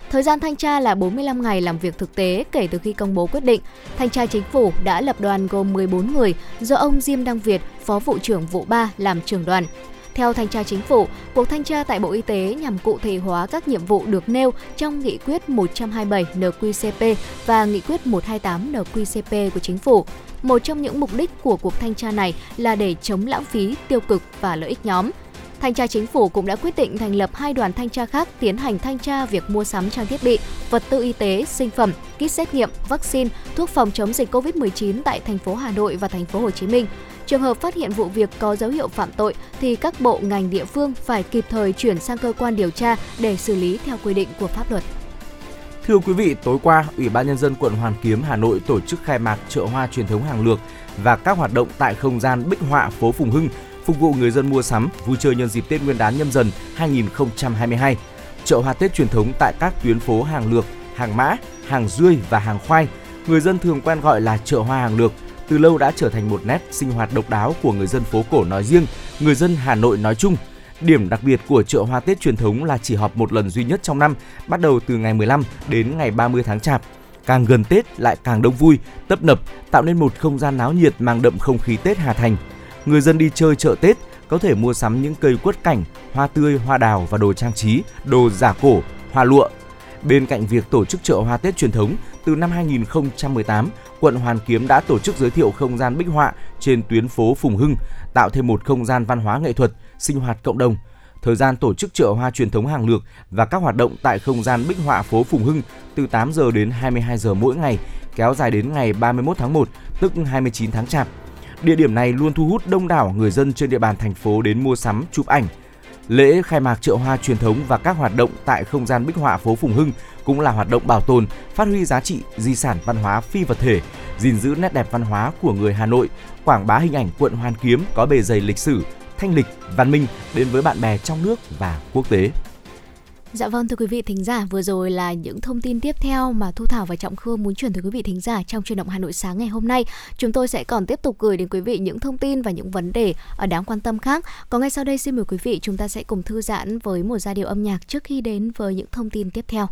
Thời gian thanh tra là bốn mươi lăm ngày làm việc thực tế kể từ khi công bố quyết định. Thanh tra Chính phủ đã lập đoàn gồm mười bốn người do ông Diêm Đăng Việt, Phó Vụ trưởng Vụ ba làm trưởng đoàn. Theo Thanh tra Chính phủ, cuộc thanh tra tại Bộ Y tế nhằm cụ thể hóa các nhiệm vụ được nêu trong Nghị quyết một trăm hai mươi bảy en quy xê pê và Nghị quyết một trăm hai mươi tám en quy xê pê của Chính phủ. Một trong những mục đích của cuộc thanh tra này là để chống lãng phí, tiêu cực và lợi ích nhóm. Thanh tra Chính phủ cũng đã quyết định thành lập hai đoàn thanh tra khác tiến hành thanh tra việc mua sắm trang thiết bị, vật tư y tế, sinh phẩm, kit xét nghiệm, vaccine, thuốc phòng chống dịch cô vít mười chín tại thành phố Hà Nội và thành phố Hồ Chí Minh. Trường hợp phát hiện vụ việc có dấu hiệu phạm tội thì các bộ ngành địa phương phải kịp thời chuyển sang cơ quan điều tra để xử lý theo quy định của pháp luật. Thưa quý vị, tối qua, Ủy ban Nhân dân quận Hoàn Kiếm, Hà Nội tổ chức khai mạc chợ hoa truyền thống Hàng Lược và các hoạt động tại không gian Bích Họa phố Phùng Hưng, phục vụ người dân mua sắm, vui chơi nhân dịp Tết Nguyên đán Nhâm Dần hai nghìn không trăm hai mươi hai. Chợ hoa Tết truyền thống tại các tuyến phố Hàng Lược, Hàng Mã, Hàng Dươi và Hàng Khoai, người dân thường quen gọi là chợ hoa Hàng Lược, từ lâu đã trở thành một nét sinh hoạt độc đáo của người dân phố cổ nói riêng, người dân Hà Nội nói chung. Điểm đặc biệt của chợ hoa Tết truyền thống là chỉ họp một lần duy nhất trong năm, bắt đầu từ ngày mười lăm đến ngày ba mươi tháng Chạp. Càng gần Tết lại càng đông vui, tấp nập, tạo nên một không gian náo nhiệt mang đậm không khí Tết Hà Thành. Người dân đi chơi chợ Tết có thể mua sắm những cây quất cảnh, hoa tươi, hoa đào và đồ trang trí, đồ giả cổ, hoa lụa. Bên cạnh việc tổ chức chợ hoa Tết truyền thống, từ năm hai nghìn không trăm mười tám, quận Hoàn Kiếm đã tổ chức giới thiệu không gian bích họa trên tuyến phố Phùng Hưng, tạo thêm một không gian văn hóa nghệ thuật, sinh hoạt cộng đồng. Thời gian tổ chức chợ hoa truyền thống Hàng Lược và các hoạt động tại không gian bích họa phố Phùng Hưng từ tám giờ đến hai mươi hai giờ mỗi ngày, kéo dài đến ngày ba mươi mốt tháng một, tức hai mươi chín tháng Chạp. Địa điểm này luôn thu hút đông đảo người dân trên địa bàn thành phố đến mua sắm, chụp ảnh. Lễ khai mạc chợ hoa truyền thống và các hoạt động tại không gian bích họa phố Phùng Hưng cũng là hoạt động bảo tồn, phát huy giá trị di sản văn hóa phi vật thể, gìn giữ nét đẹp văn hóa của người Hà Nội, quảng bá hình ảnh quận Hoàn Kiếm có bề dày lịch sử, thanh lịch, văn minh đến với bạn bè trong nước và quốc tế. Dạ vâng, thưa quý vị thính giả, vừa rồi là những thông tin tiếp theo mà Thu Thảo và Trọng Khương muốn chuyển tới quý vị thính giả trong Chuyển động Hà Nội sáng ngày hôm nay. Chúng tôi sẽ còn tiếp tục gửi đến quý vị những thông tin và những vấn đề đáng quan tâm khác. Còn ngay sau đây xin mời quý vị chúng ta sẽ cùng thư giãn với một giai điệu âm nhạc trước khi đến với những thông tin tiếp theo.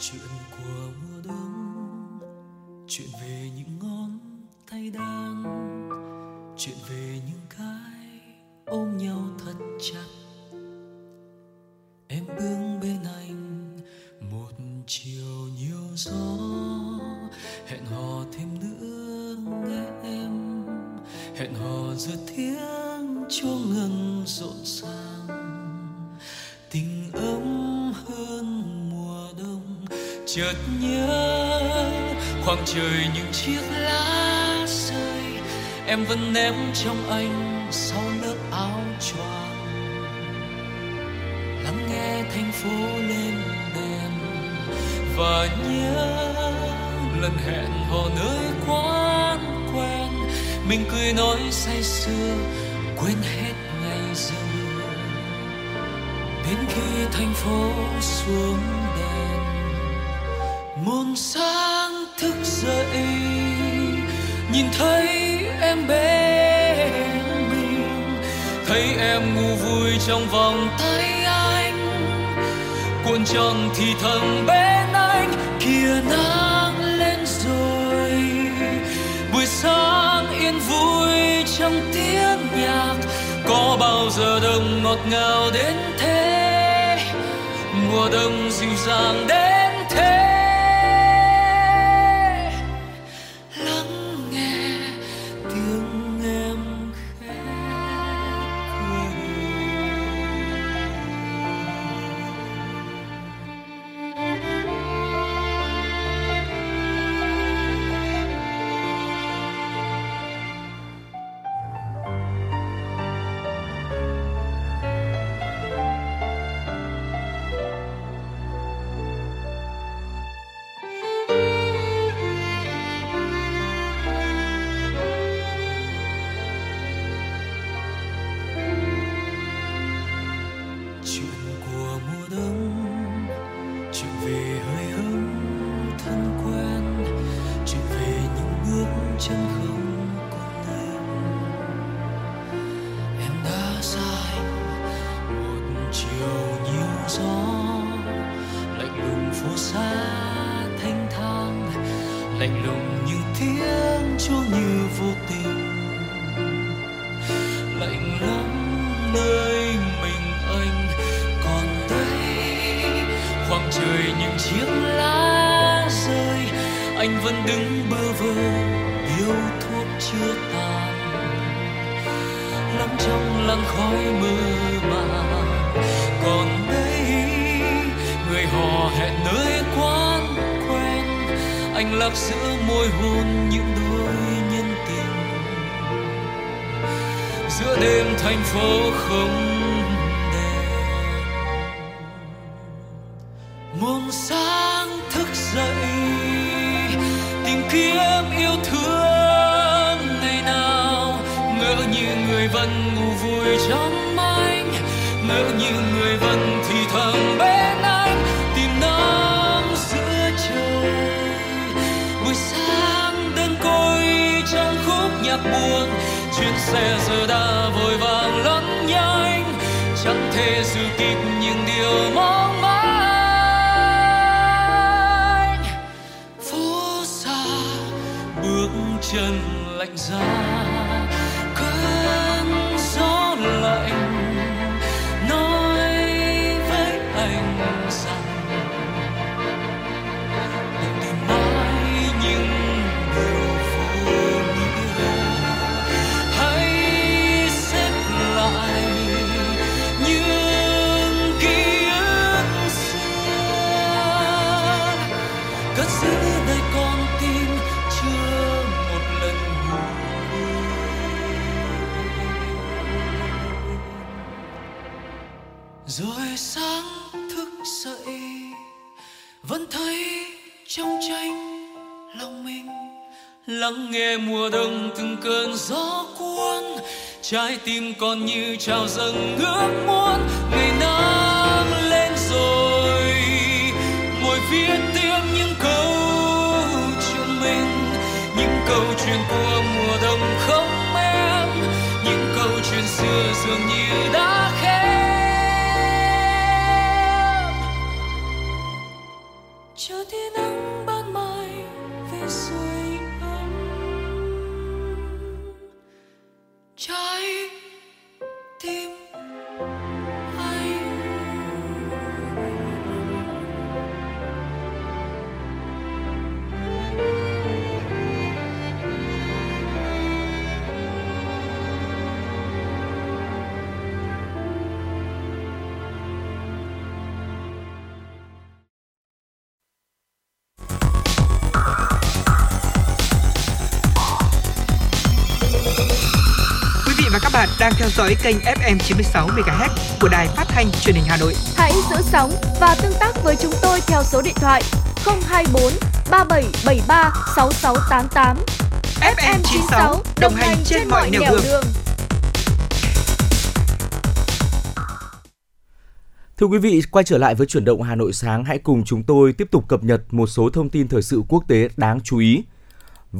Chuyện của mùa đông, chuyện về những ngón tay đang, chuyện về những cái ôm nhau thật chặt. Em bước bên anh một chiều nhiều gió, hẹn hò thêm nữa nghe em, hẹn hò giữa tiếng chuông ngân rộn ràng. Tình ấm hơn mùa đông, chợt nhớ khoảng trời những chiếc lá rơi, em vẫn ném trong anh sau lớp áo choàng. Lắng nghe thành phố lên đèn và nhớ lần hẹn hò nơi quán quen, mình cười nói say sưa quên hết ngày giờ. Đến khi thành phố xuống đèn, muôn sáng thức dậy, nhìn thấy em bên mình, thấy em ngủ vui trong vòng tay anh, cuộn tròn thì thầm bên anh, kia nắng lên rồi. Buổi sáng yên vui trong tiếng nhạc, có bao giờ đông ngọt ngào đến thế, mùa đông dịu dàng đến thế. Lắng nghe tiếng em khẽ cười. Trái tim còn như trào dâng ước muốn, ngày nắng lên rồi ngồi viết tiếp những câu chuyện mình, những câu chuyện của mùa đông không em, những câu chuyện xưa dường như đã khép. trái tim anh. Bạn đang theo dõi kênh ép em chín sáu MHz của Đài Phát thanh Truyền hình Hà Nội. Hãy giữ sóng và tương tác với chúng tôi theo số điện thoại không hai bốn ba bảy bảy ba sáu sáu tám tám. ép em chín sáu đồng hành trên, trên mọi nẻo đường. đường. Thưa quý vị, quay trở lại với Chuyển động Hà Nội sáng, hãy cùng chúng tôi tiếp tục cập nhật một số thông tin thời sự quốc tế đáng chú ý.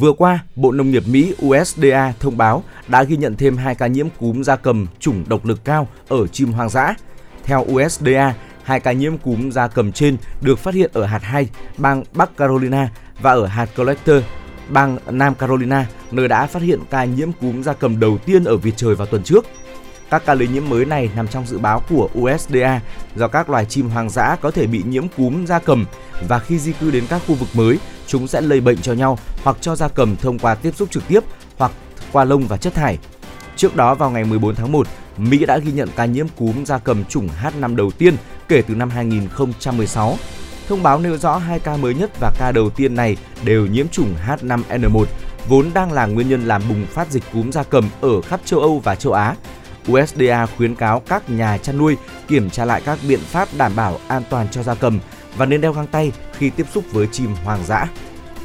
Vừa qua, Bộ Nông nghiệp Mỹ U S D A thông báo đã ghi nhận thêm hai ca nhiễm cúm gia cầm chủng độc lực cao ở chim hoang dã. Theo U S D A, hai ca nhiễm cúm gia cầm trên được phát hiện ở hạt hai, bang Bắc Carolina và ở hạt Collector, bang Nam Carolina, nơi đã phát hiện ca nhiễm cúm gia cầm đầu tiên ở vịt trời vào tuần trước. Các ca lây nhiễm mới này nằm trong dự báo của U S D A do các loài chim hoang dã có thể bị nhiễm cúm gia cầm và khi di cư đến các khu vực mới, chúng sẽ lây bệnh cho nhau hoặc cho gia cầm thông qua tiếp xúc trực tiếp hoặc qua lông và chất thải. Trước đó vào ngày mười bốn tháng một, Mỹ đã ghi nhận ca nhiễm cúm gia cầm chủng H năm đầu tiên kể từ năm hai không một sáu. Thông báo nêu rõ hai ca mới nhất và ca đầu tiên này đều nhiễm chủng H năm N một, vốn đang là nguyên nhân làm bùng phát dịch cúm gia cầm ở khắp châu Âu và châu Á. U S D A khuyến cáo các nhà chăn nuôi kiểm tra lại các biện pháp đảm bảo an toàn cho gia cầm và nên đeo găng tay khi tiếp xúc với chim hoang dã.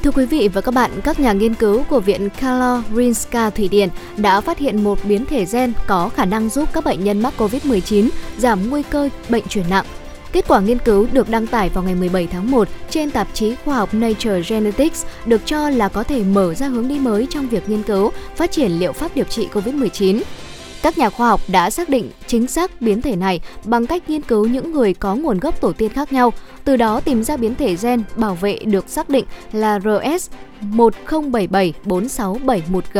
Thưa quý vị và các bạn, các nhà nghiên cứu của Viện Karolinska Thụy Điển đã phát hiện một biến thể gen có khả năng giúp các bệnh nhân mắc covid mười chín giảm nguy cơ bệnh chuyển nặng. Kết quả nghiên cứu được đăng tải vào ngày mười bảy tháng một trên tạp chí khoa học Nature Genetics được cho là có thể mở ra hướng đi mới trong việc nghiên cứu, phát triển liệu pháp điều trị covid mười chín. Các nhà khoa học đã xác định chính xác biến thể này bằng cách nghiên cứu những người có nguồn gốc tổ tiên khác nhau, từ đó tìm ra biến thể gen bảo vệ được xác định là R S một không bảy bảy bốn sáu bảy một G.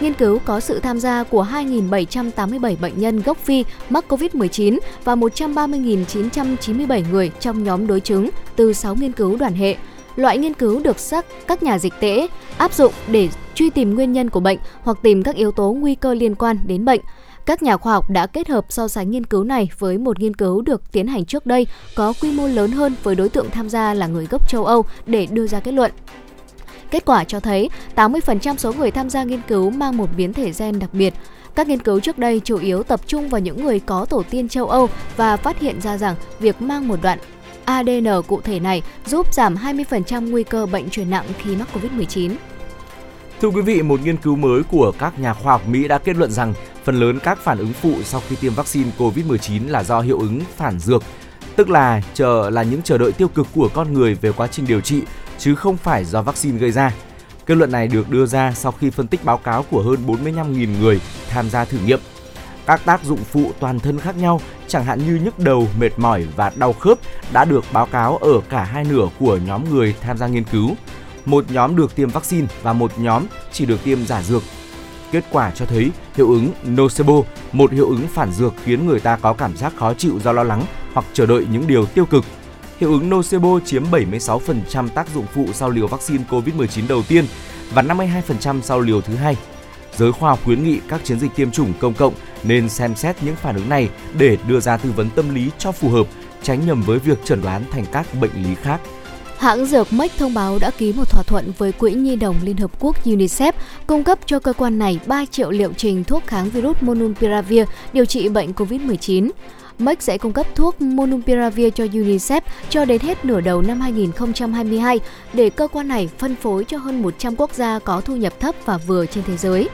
Nghiên cứu có sự tham gia của hai nghìn bảy trăm tám mươi bảy bệnh nhân gốc Phi mắc covid mười chín và một trăm ba mươi nghìn chín trăm chín mươi bảy người trong nhóm đối chứng từ sáu nghiên cứu đoàn hệ. Loại nghiên cứu được xác các nhà dịch tễ áp dụng để truy tìm nguyên nhân của bệnh hoặc tìm các yếu tố nguy cơ liên quan đến bệnh. Các nhà khoa học đã kết hợp so sánh nghiên cứu này với một nghiên cứu được tiến hành trước đây có quy mô lớn hơn với đối tượng tham gia là người gốc châu Âu để đưa ra kết luận. Kết quả cho thấy tám mươi phần trăm số người tham gia nghiên cứu mang một biến thể gen đặc biệt. Các nghiên cứu trước đây chủ yếu tập trung vào những người có tổ tiên châu Âu và phát hiện ra rằng việc mang một đoạn a đê en cụ thể này giúp giảm hai mươi phần trăm nguy cơ bệnh truyền nặng khi mắc covid mười chín. Thưa quý vị, một nghiên cứu mới của các nhà khoa học Mỹ đã kết luận rằng phần lớn các phản ứng phụ sau khi tiêm vaccine covid mười chín là do hiệu ứng phản dược, tức là chờ là những chờ đợi tiêu cực của con người về quá trình điều trị, chứ không phải do vaccine gây ra. Kết luận này được đưa ra sau khi phân tích báo cáo của hơn bốn mươi lăm nghìn người tham gia thử nghiệm. Các tác dụng phụ toàn thân khác nhau, chẳng hạn như nhức đầu, mệt mỏi và đau khớp đã được báo cáo ở cả hai nửa của nhóm người tham gia nghiên cứu. Một nhóm được tiêm vaccine và một nhóm chỉ được tiêm giả dược. Kết quả cho thấy hiệu ứng nocebo, một hiệu ứng phản dược khiến người ta có cảm giác khó chịu do lo lắng hoặc chờ đợi những điều tiêu cực. Hiệu ứng nocebo chiếm bảy mươi sáu phần trăm tác dụng phụ sau liều vaccine covid mười chín đầu tiên và năm mươi hai phần trăm sau liều thứ hai. Giới khoa học khuyến nghị các chiến dịch tiêm chủng công cộng nên xem xét những phản ứng này để đưa ra tư vấn tâm lý cho phù hợp, tránh nhầm với việc chẩn đoán thành các bệnh lý khác. Hãng dược Merck thông báo đã ký một thỏa thuận với Quỹ Nhi đồng Liên Hợp Quốc UNICEF cung cấp cho cơ quan này ba triệu liệu trình thuốc kháng virus Molnupiravir điều trị bệnh covid mười chín. Merck sẽ cung cấp thuốc Molnupiravir cho UNICEF cho đến hết nửa đầu năm hai không hai hai để cơ quan này phân phối cho hơn một trăm quốc gia có thu nhập thấp và vừa trên thế giới.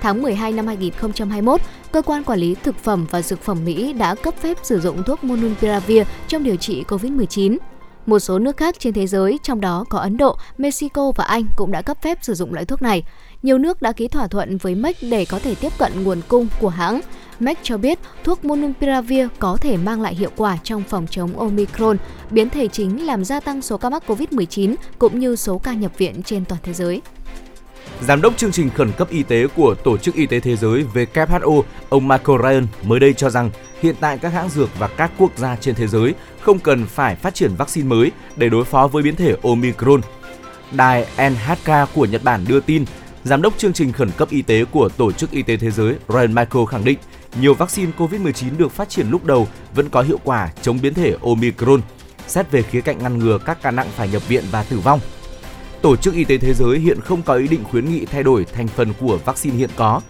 Tháng mười hai năm hai không hai mốt, Cơ quan Quản lý Thực phẩm và Dược phẩm Mỹ đã cấp phép sử dụng thuốc Molnupiravir trong điều trị covid mười chín. Một số nước khác trên thế giới, trong đó có Ấn Độ, Mexico và Anh cũng đã cấp phép sử dụng loại thuốc này. Nhiều nước đã ký thỏa thuận với Merck để có thể tiếp cận nguồn cung của hãng. Merck cho biết thuốc Molnupiravir có thể mang lại hiệu quả trong phòng chống Omicron, biến thể chính làm gia tăng số ca mắc covid mười chín cũng như số ca nhập viện trên toàn thế giới. Giám đốc chương trình khẩn cấp y tế của Tổ chức Y tế Thế giới W H O, ông Michael Ryan mới đây cho rằng hiện tại các hãng dược và các quốc gia trên thế giới không cần phải phát triển vaccine mới để đối phó với biến thể Omicron. Đài en hát ca của Nhật Bản đưa tin, Giám đốc chương trình khẩn cấp y tế của Tổ chức Y tế Thế giới Ryan Michael khẳng định nhiều vaccine covid mười chín được phát triển lúc đầu vẫn có hiệu quả chống biến thể Omicron, xét về khía cạnh ngăn ngừa các ca nặng phải nhập viện và tử vong. Tổ chức Y tế Thế giới hiện không có ý định khuyến nghị thay đổi thành phần của vaccine hiện có.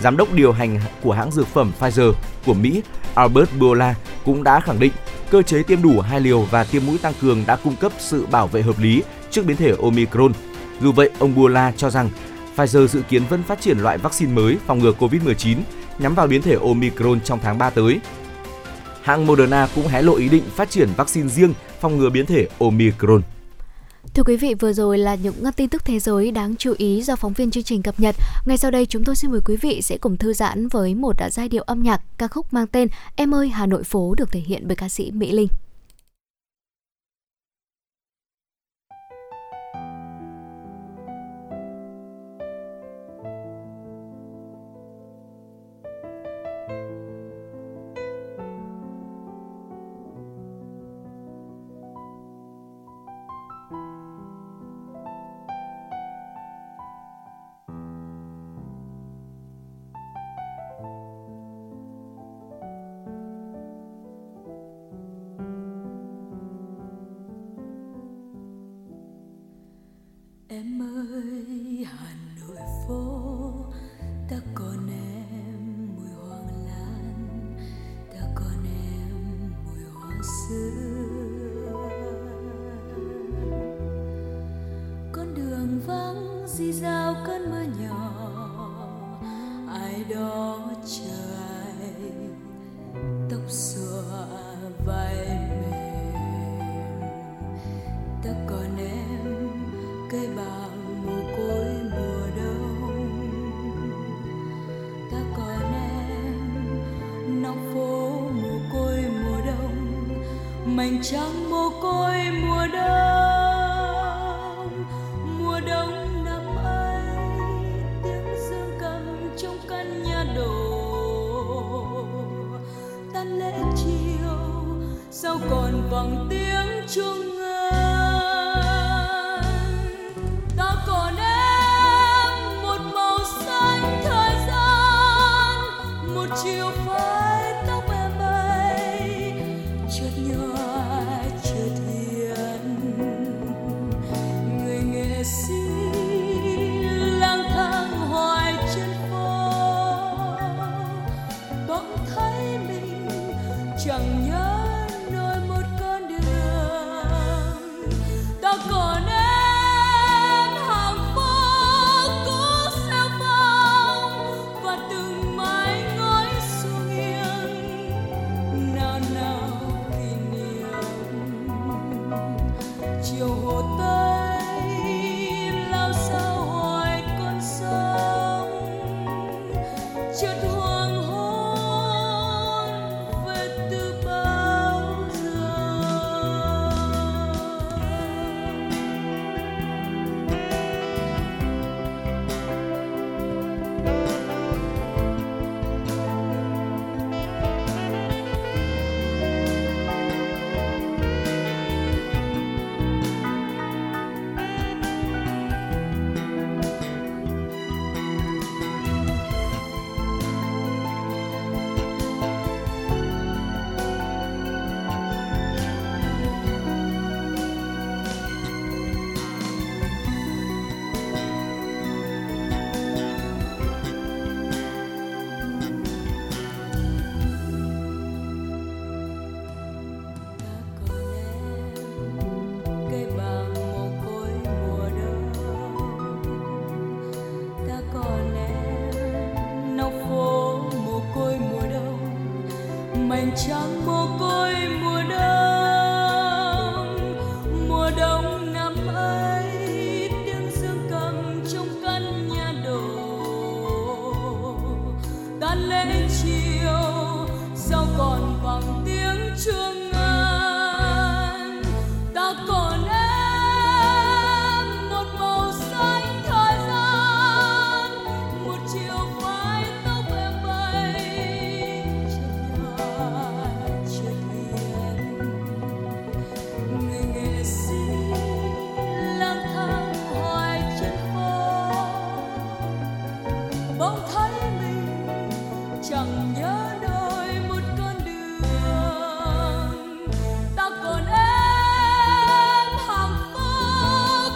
Giám đốc điều hành của hãng dược phẩm Pfizer của Mỹ, Albert Bourla, cũng đã khẳng định cơ chế tiêm đủ hai liều và tiêm mũi tăng cường đã cung cấp sự bảo vệ hợp lý trước biến thể Omicron. Dù vậy, ông Bourla cho rằng Pfizer dự kiến vẫn phát triển loại vaccine mới phòng ngừa covid mười chín nhắm vào biến thể Omicron trong tháng ba tới. Hãng Moderna cũng hé lộ ý định phát triển vaccine riêng phòng ngừa biến thể Omicron. Thưa quý vị, vừa rồi là những tin tức thế giới đáng chú ý do phóng viên chương trình cập nhật. Ngay sau đây chúng tôi xin mời quý vị sẽ cùng thư giãn với một giai điệu âm nhạc, ca khúc mang tên Em ơi Hà Nội phố được thể hiện bởi ca sĩ Mỹ Linh. Em ơi Hà Nội phố, ta còn em mùi hoàng lan, ta còn em mùi hoa xưa. Con đường vắng rì rào cơn mưa nhỏ, ai đó chờ ai, tóc xõa vai mềm, ta còn em. Cây bàng mồ côi mùa đông, ta còn em nắng phố mồ côi mùa đông, mảnh trăng mồ côi mùa đông. Mùa đông năm ấy tiếng dương cầm trong căn nhà đổ, tan lễ chiều sao còn vẳng tiếng chuông. Còn em một màu xanh thời gian, chẳng nhớ đôi một con đường ta còn em hàng phố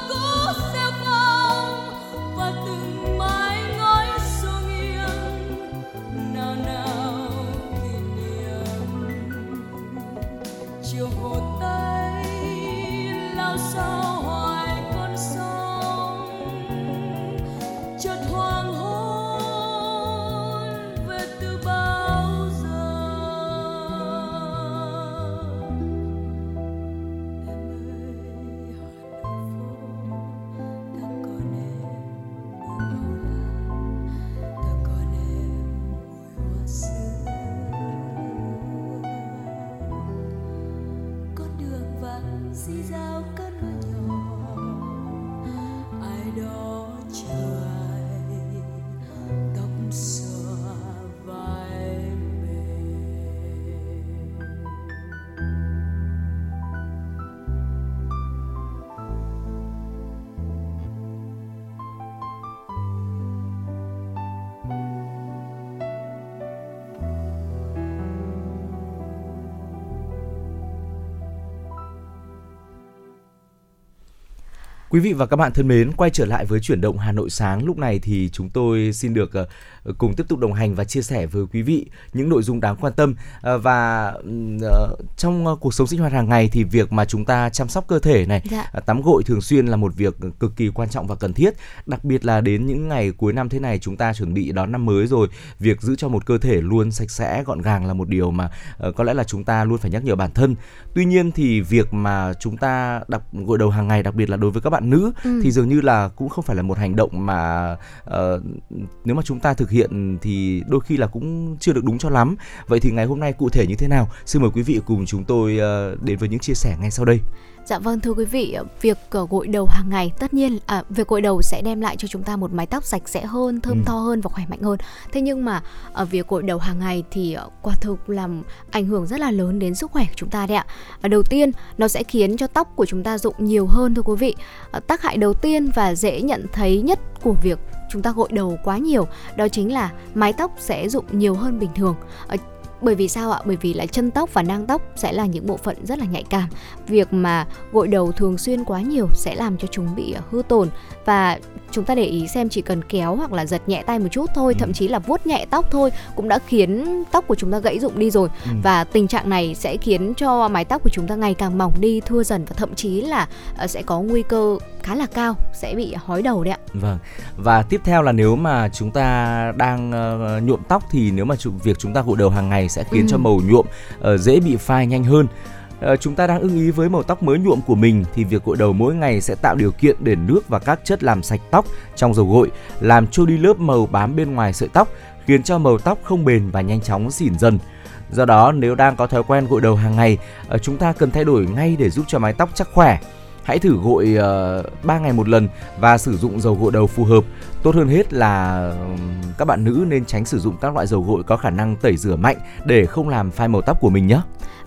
cũ xeo vong và từng mái ngói xô nghiêng nào nào kỷ niệm chiều hồ Tây lao sao. Quý vị và các bạn thân mến, quay trở lại với Chuyển động Hà Nội Sáng. Lúc này thì chúng tôi xin được cùng tiếp tục đồng hành và chia sẻ với quý vị những nội dung đáng quan tâm. Và trong cuộc sống sinh hoạt hàng ngày thì việc mà chúng ta chăm sóc cơ thể này, dạ. tắm gội thường xuyên là một việc cực kỳ quan trọng và cần thiết. Đặc biệt là đến những ngày cuối năm thế này, chúng ta chuẩn bị đón năm mới rồi. Việc giữ cho một cơ thể luôn sạch sẽ, gọn gàng là một điều mà có lẽ là chúng ta luôn phải nhắc nhở bản thân. Tuy nhiên thì việc mà chúng ta đập gội đầu hàng ngày, đặc biệt là đối với các bạn nữ ừ. thì dường như là cũng không phải là một hành động mà uh, nếu mà chúng ta thực hiện thì đôi khi là cũng chưa được đúng cho lắm. Vậy thì ngày hôm nay cụ thể như thế nào? Xin mời quý vị cùng chúng tôi uh, đến với những chia sẻ ngay sau đây. Dạ vâng, thưa quý vị, việc gội đầu hàng ngày tất nhiên à, việc gội đầu sẽ đem lại cho chúng ta một mái tóc sạch sẽ hơn, thơm ừ. tho hơn và khỏe mạnh hơn. Thế nhưng mà ở việc gội đầu hàng ngày thì quả thực làm ảnh hưởng rất là lớn đến sức khỏe của chúng ta đấy ạ. Đầu tiên, nó sẽ khiến cho tóc của chúng ta rụng nhiều hơn thưa quý vị. Tác hại đầu tiên và dễ nhận thấy nhất của việc chúng ta gội đầu quá nhiều đó chính là mái tóc sẽ rụng nhiều hơn bình thường. Bởi vì sao ạ? Bởi vì là chân tóc và nang tóc sẽ là những bộ phận rất là nhạy cảm. Việc mà gội đầu thường xuyên quá nhiều sẽ làm cho chúng bị hư tổn. Và chúng ta để ý xem, chỉ cần kéo hoặc là giật nhẹ tay một chút thôi, thậm chí là vuốt nhẹ tóc thôi cũng đã khiến tóc của chúng ta gãy rụng đi rồi. ừ. Và tình trạng này sẽ khiến cho mái tóc của chúng ta ngày càng mỏng đi, thưa dần và thậm chí là sẽ có nguy cơ khá là cao sẽ bị hói đầu đấy ạ. Vâng. Và tiếp theo là nếu mà chúng ta đang uh, nhuộm tóc thì nếu mà việc chúng ta gội đầu hàng ngày sẽ khiến ừ. cho màu nhuộm uh, dễ bị phai nhanh hơn. Chúng ta đang ưng ý với màu tóc mới nhuộm của mình thì việc gội đầu mỗi ngày sẽ tạo điều kiện để nước và các chất làm sạch tóc trong dầu gội làm trôi đi lớp màu bám bên ngoài sợi tóc, khiến cho màu tóc không bền và nhanh chóng xỉn dần. Do đó, nếu đang có thói quen gội đầu hàng ngày, chúng ta cần thay đổi ngay để giúp cho mái tóc chắc khỏe. Hãy thử gội uh, ba ngày một lần và sử dụng dầu gội đầu phù hợp. Tốt hơn hết là các bạn nữ nên tránh sử dụng các loại dầu gội có khả năng tẩy rửa mạnh để không làm phai màu tóc của mình nhé.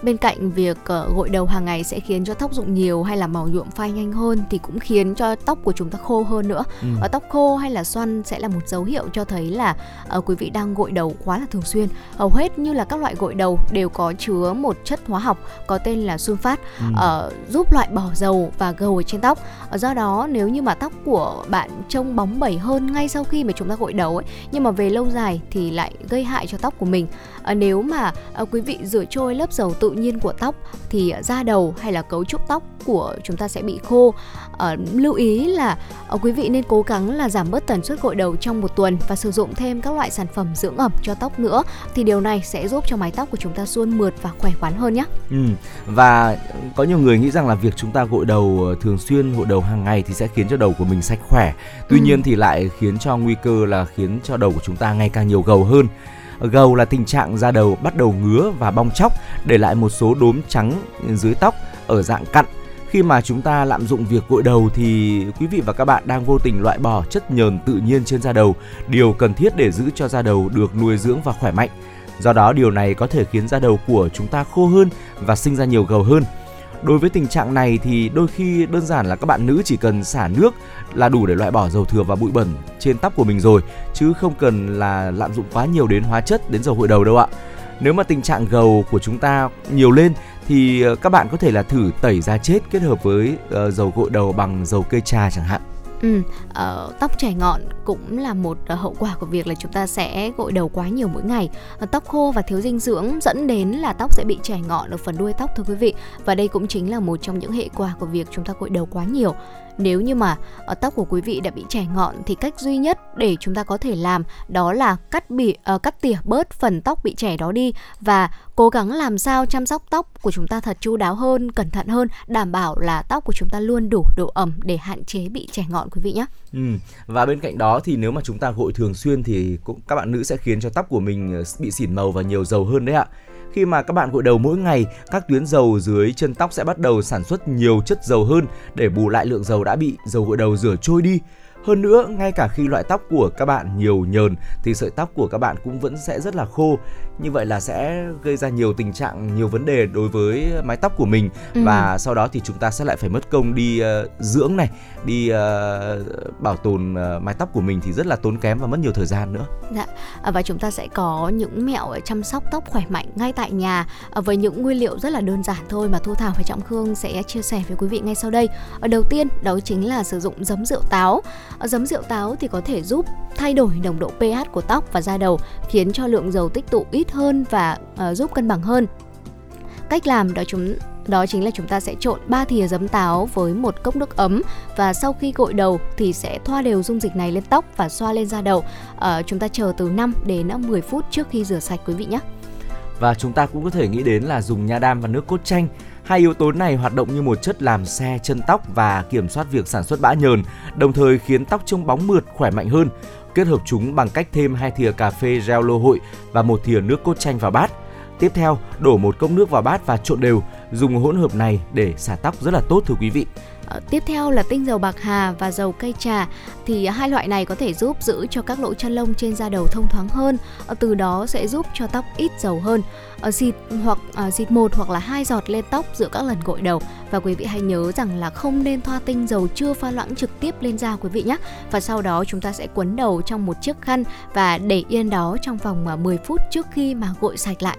Bên cạnh việc uh, gội đầu hàng ngày sẽ khiến cho tóc rụng nhiều hay là màu nhuộm phai nhanh hơn thì cũng khiến cho tóc của chúng ta khô hơn nữa. Ừ. Uh, tóc khô hay là xoăn sẽ là một dấu hiệu cho thấy là uh, quý vị đang gội đầu quá là thường xuyên. Hầu hết như là các loại gội đầu đều có chứa một chất hóa học có tên là sunfat ừ. uh, giúp loại bỏ dầu và gầu trên tóc. Uh, do đó nếu như mà tóc của bạn trông bóng bẩy hơn ngay sau khi mà chúng ta gội đầu ấy, nhưng mà về lâu dài thì lại gây hại cho tóc của mình. Uh, nếu mà uh, quý vị rửa trôi lớp dầu tự nhiên của tóc thì da đầu hay là cấu trúc tóc của chúng ta sẽ bị khô. À, lưu ý là à, quý vị nên cố gắng là giảm bớt tần suất gội đầu trong một tuần và sử dụng thêm các loại sản phẩm dưỡng ẩm cho tóc nữa, thì điều này sẽ giúp cho mái tóc của chúng ta suôn mượt và khỏe khoắn hơn nhé. Ừ. Và có nhiều người nghĩ rằng là việc chúng ta gội đầu thường xuyên, gội đầu hàng ngày thì sẽ khiến cho đầu của mình sạch khỏe. Tuy ừ. nhiên thì lại khiến cho nguy cơ là khiến cho đầu của chúng ta ngày càng nhiều gầu hơn. Gầu là tình trạng da đầu bắt đầu ngứa và bong tróc, để lại một số đốm trắng dưới tóc ở dạng cặn. Khi mà chúng ta lạm dụng việc gội đầu thì quý vị và các bạn đang vô tình loại bỏ chất nhờn tự nhiên trên da đầu, điều cần thiết để giữ cho da đầu được nuôi dưỡng và khỏe mạnh. Do đó điều này có thể khiến da đầu của chúng ta khô hơn và sinh ra nhiều gầu hơn. Đối với tình trạng này thì đôi khi đơn giản là các bạn nữ chỉ cần xả nước là đủ để loại bỏ dầu thừa và bụi bẩn trên tóc của mình rồi, chứ không cần là lạm dụng quá nhiều đến hóa chất, đến dầu gội đầu đâu ạ. Nếu mà tình trạng gầu của chúng ta nhiều lên thì các bạn có thể là thử tẩy da chết kết hợp với uh, dầu gội đầu bằng dầu cây trà chẳng hạn. Ừ, uh, tóc chảy ngọn cũng là một uh, hậu quả của việc là chúng ta sẽ gội đầu quá nhiều mỗi ngày. Uh, tóc khô và thiếu dinh dưỡng dẫn đến là tóc sẽ bị chảy ngọn ở phần đuôi tóc thưa quý vị. Và đây cũng chính là một trong những hệ quả của việc chúng ta gội đầu quá nhiều. Nếu như mà uh, tóc của quý vị đã bị chảy ngọn thì cách duy nhất để chúng ta có thể làm đó là cắt bị uh, cắt tỉa bớt phần tóc bị chảy đó đi và cố gắng làm sao chăm sóc tóc của chúng ta thật chu đáo hơn, cẩn thận hơn, đảm bảo là tóc của chúng ta luôn đủ độ ẩm để hạn chế bị chảy ngọn quý vị nhé. Ừ. Và bên cạnh đó thì nếu mà chúng ta gội thường xuyên thì cũng các bạn nữ sẽ khiến cho tóc của mình bị xỉn màu và nhiều dầu hơn đấy ạ. Khi mà các bạn gội đầu mỗi ngày, các tuyến dầu dưới chân tóc sẽ bắt đầu sản xuất nhiều chất dầu hơn để bù lại lượng dầu đã bị dầu gội đầu rửa trôi đi. Hơn nữa, ngay cả khi loại tóc của các bạn nhiều nhờn thì sợi tóc của các bạn cũng vẫn sẽ rất là khô. Như vậy là sẽ gây ra nhiều tình trạng, nhiều vấn đề đối với mái tóc của mình. Ừ. Và sau đó thì chúng ta sẽ lại phải mất công đi uh, dưỡng này, đi uh, bảo tồn uh, mái tóc của mình thì rất là tốn kém và mất nhiều thời gian nữa. Dạ. Và chúng ta sẽ có những mẹo chăm sóc tóc khỏe mạnh ngay tại nhà với những nguyên liệu rất là đơn giản thôi mà Thu Thảo và Trọng Khương sẽ chia sẻ với quý vị ngay sau đây. Đầu tiên đó chính là sử dụng giấm rượu táo. Giấm rượu táo thì có thể giúp thay đổi nồng độ pH của tóc và da đầu, khiến cho lượng dầu tích tụ ít hơn và uh, giúp cân bằng hơn. Cách làm đó chúng đó chính là chúng ta sẽ trộn ba thìa giấm táo với một cốc nước ấm và sau khi gội đầu thì sẽ thoa đều dung dịch này lên tóc và xoa lên da đầu. Uh, chúng ta chờ từ năm đến mười phút trước khi rửa sạch quý vị nhé. Và chúng ta cũng có thể nghĩ đến là dùng nha đam và nước cốt chanh. Hai yếu tố này hoạt động như một chất làm se chân tóc và kiểm soát việc sản xuất bã nhờn, đồng thời khiến tóc trông bóng mượt, khỏe mạnh hơn. Kết hợp chúng bằng cách thêm hai thìa cà phê reo lô hội và một thìa nước cốt chanh vào bát. Tiếp theo, đổ một cốc nước vào bát và trộn đều. Dùng hỗn hợp này để xả tóc rất là tốt thưa quý vị. À, tiếp theo là tinh dầu bạc hà và dầu cây trà. Thì hai loại này có thể giúp giữ cho các lỗ chân lông trên da đầu thông thoáng hơn, à, từ đó sẽ giúp cho tóc ít dầu hơn. À, xịt hoặc à, xịt một hoặc là hai giọt lên tóc giữa các lần gội đầu. Và quý vị hãy nhớ rằng là không nên thoa tinh dầu chưa pha loãng trực tiếp lên da quý vị nhé. Và sau đó chúng ta sẽ quấn đầu trong một chiếc khăn và để yên đó trong vòng mười phút trước khi mà gội sạch lại.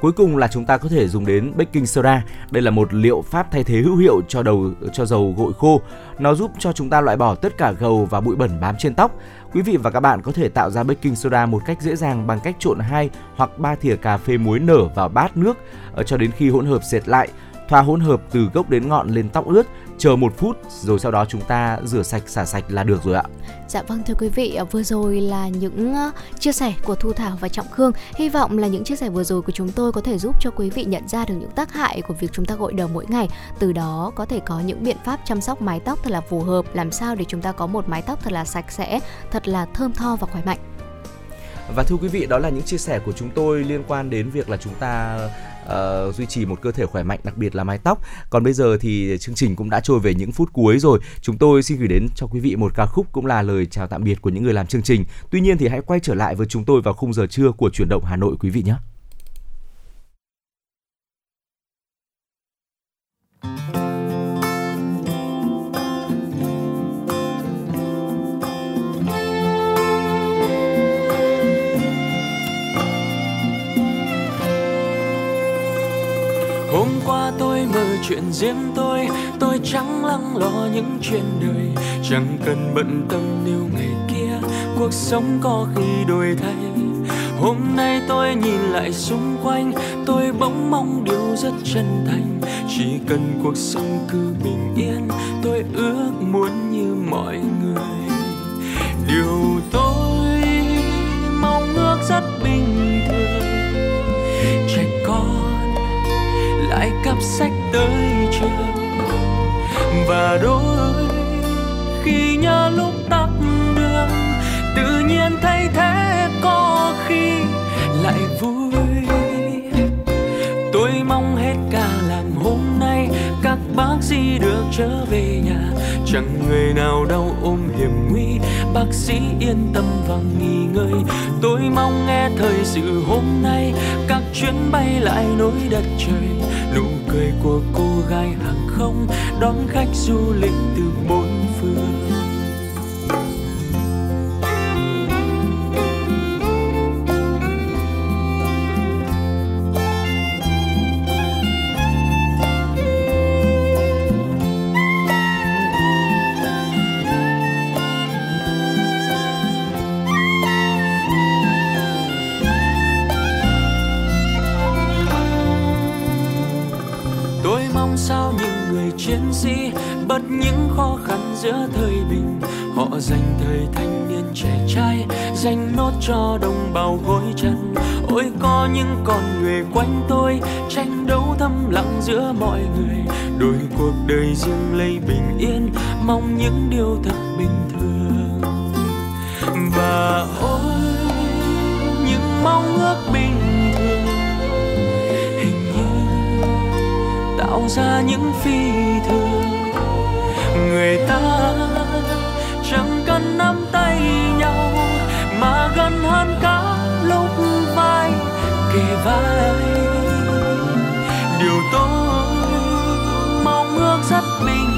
Cuối cùng là chúng ta có thể dùng đến baking soda. Đây là một liệu pháp thay thế hữu hiệu cho đầu cho dầu gội khô. Nó giúp cho chúng ta loại bỏ tất cả gầu và bụi bẩn bám trên tóc. Quý vị và các bạn có thể tạo ra baking soda một cách dễ dàng bằng cách trộn hai hoặc ba thìa cà phê muối nở vào bát nước cho đến khi hỗn hợp sệt lại. Thoa hỗn hợp từ gốc đến ngọn lên tóc ướt, chờ một phút rồi sau đó chúng ta rửa sạch, xả sạch là được rồi ạ. Dạ vâng thưa quý vị, vừa rồi là những chia sẻ của Thu Thảo và Trọng Khương. Hy vọng là những chia sẻ vừa rồi của chúng tôi có thể giúp cho quý vị nhận ra được những tác hại của việc chúng ta gội đầu mỗi ngày. Từ đó có thể có những biện pháp chăm sóc mái tóc thật là phù hợp, làm sao để chúng ta có một mái tóc thật là sạch sẽ, thật là thơm tho và khỏe mạnh. Và thưa quý vị, đó là những chia sẻ của chúng tôi liên quan đến việc là chúng ta Uh, duy trì một cơ thể khỏe mạnh, đặc biệt là mái tóc. Còn bây giờ thì chương trình cũng đã trôi về những phút cuối rồi. Chúng tôi xin gửi đến cho quý vị một ca khúc cũng là lời chào tạm biệt của những người làm chương trình. Tuy nhiên thì hãy quay trở lại với chúng tôi vào khung giờ trưa của Chuyển động Hà Nội quý vị nhé. Hôm qua tôi mơ chuyện riêng tôi, tôi chẳng lắng lo những chuyện đời, chẳng cần bận tâm nếu ngày kia cuộc sống có khi đổi thay. Hôm nay tôi nhìn lại xung quanh, tôi bỗng mong điều rất chân thành, chỉ cần cuộc sống cứ bình yên, tôi ước muốn như mọi người. Điều tôi mong ước rất bình thường, trẻ con lại cặp sách tới trường, và đôi khi nhớ lúc tắt đường tự nhiên thay thế có khi lại vui. Tôi mong hết cả làm hôm nay các bác sĩ được trở về nhà, chẳng người nào đau ôm hiểm nguy, bác sĩ yên tâm và nghỉ ngơi. Tôi mong nghe thời sự hôm nay, các chuyến bay lại nối đất trời, nụ cười của cô gái hàng không đón khách du lịch từ bốn phương. Bớt những khó khăn giữa thời bình, họ dành thời thanh niên trẻ trai, dành nốt cho đồng bào gối chân. Ôi có những con người quanh tôi, tranh đấu thầm lặng giữa mọi người, đổi cuộc đời riêng lấy bình yên, mong những điều thật bình thường. Và ôi những mong ước bình thường hình như tạo ra những phi thường. Người ta chẳng cần nắm tay nhau mà gần hơn cả lúc vai kề vai. Điều tôi mong ước rất bình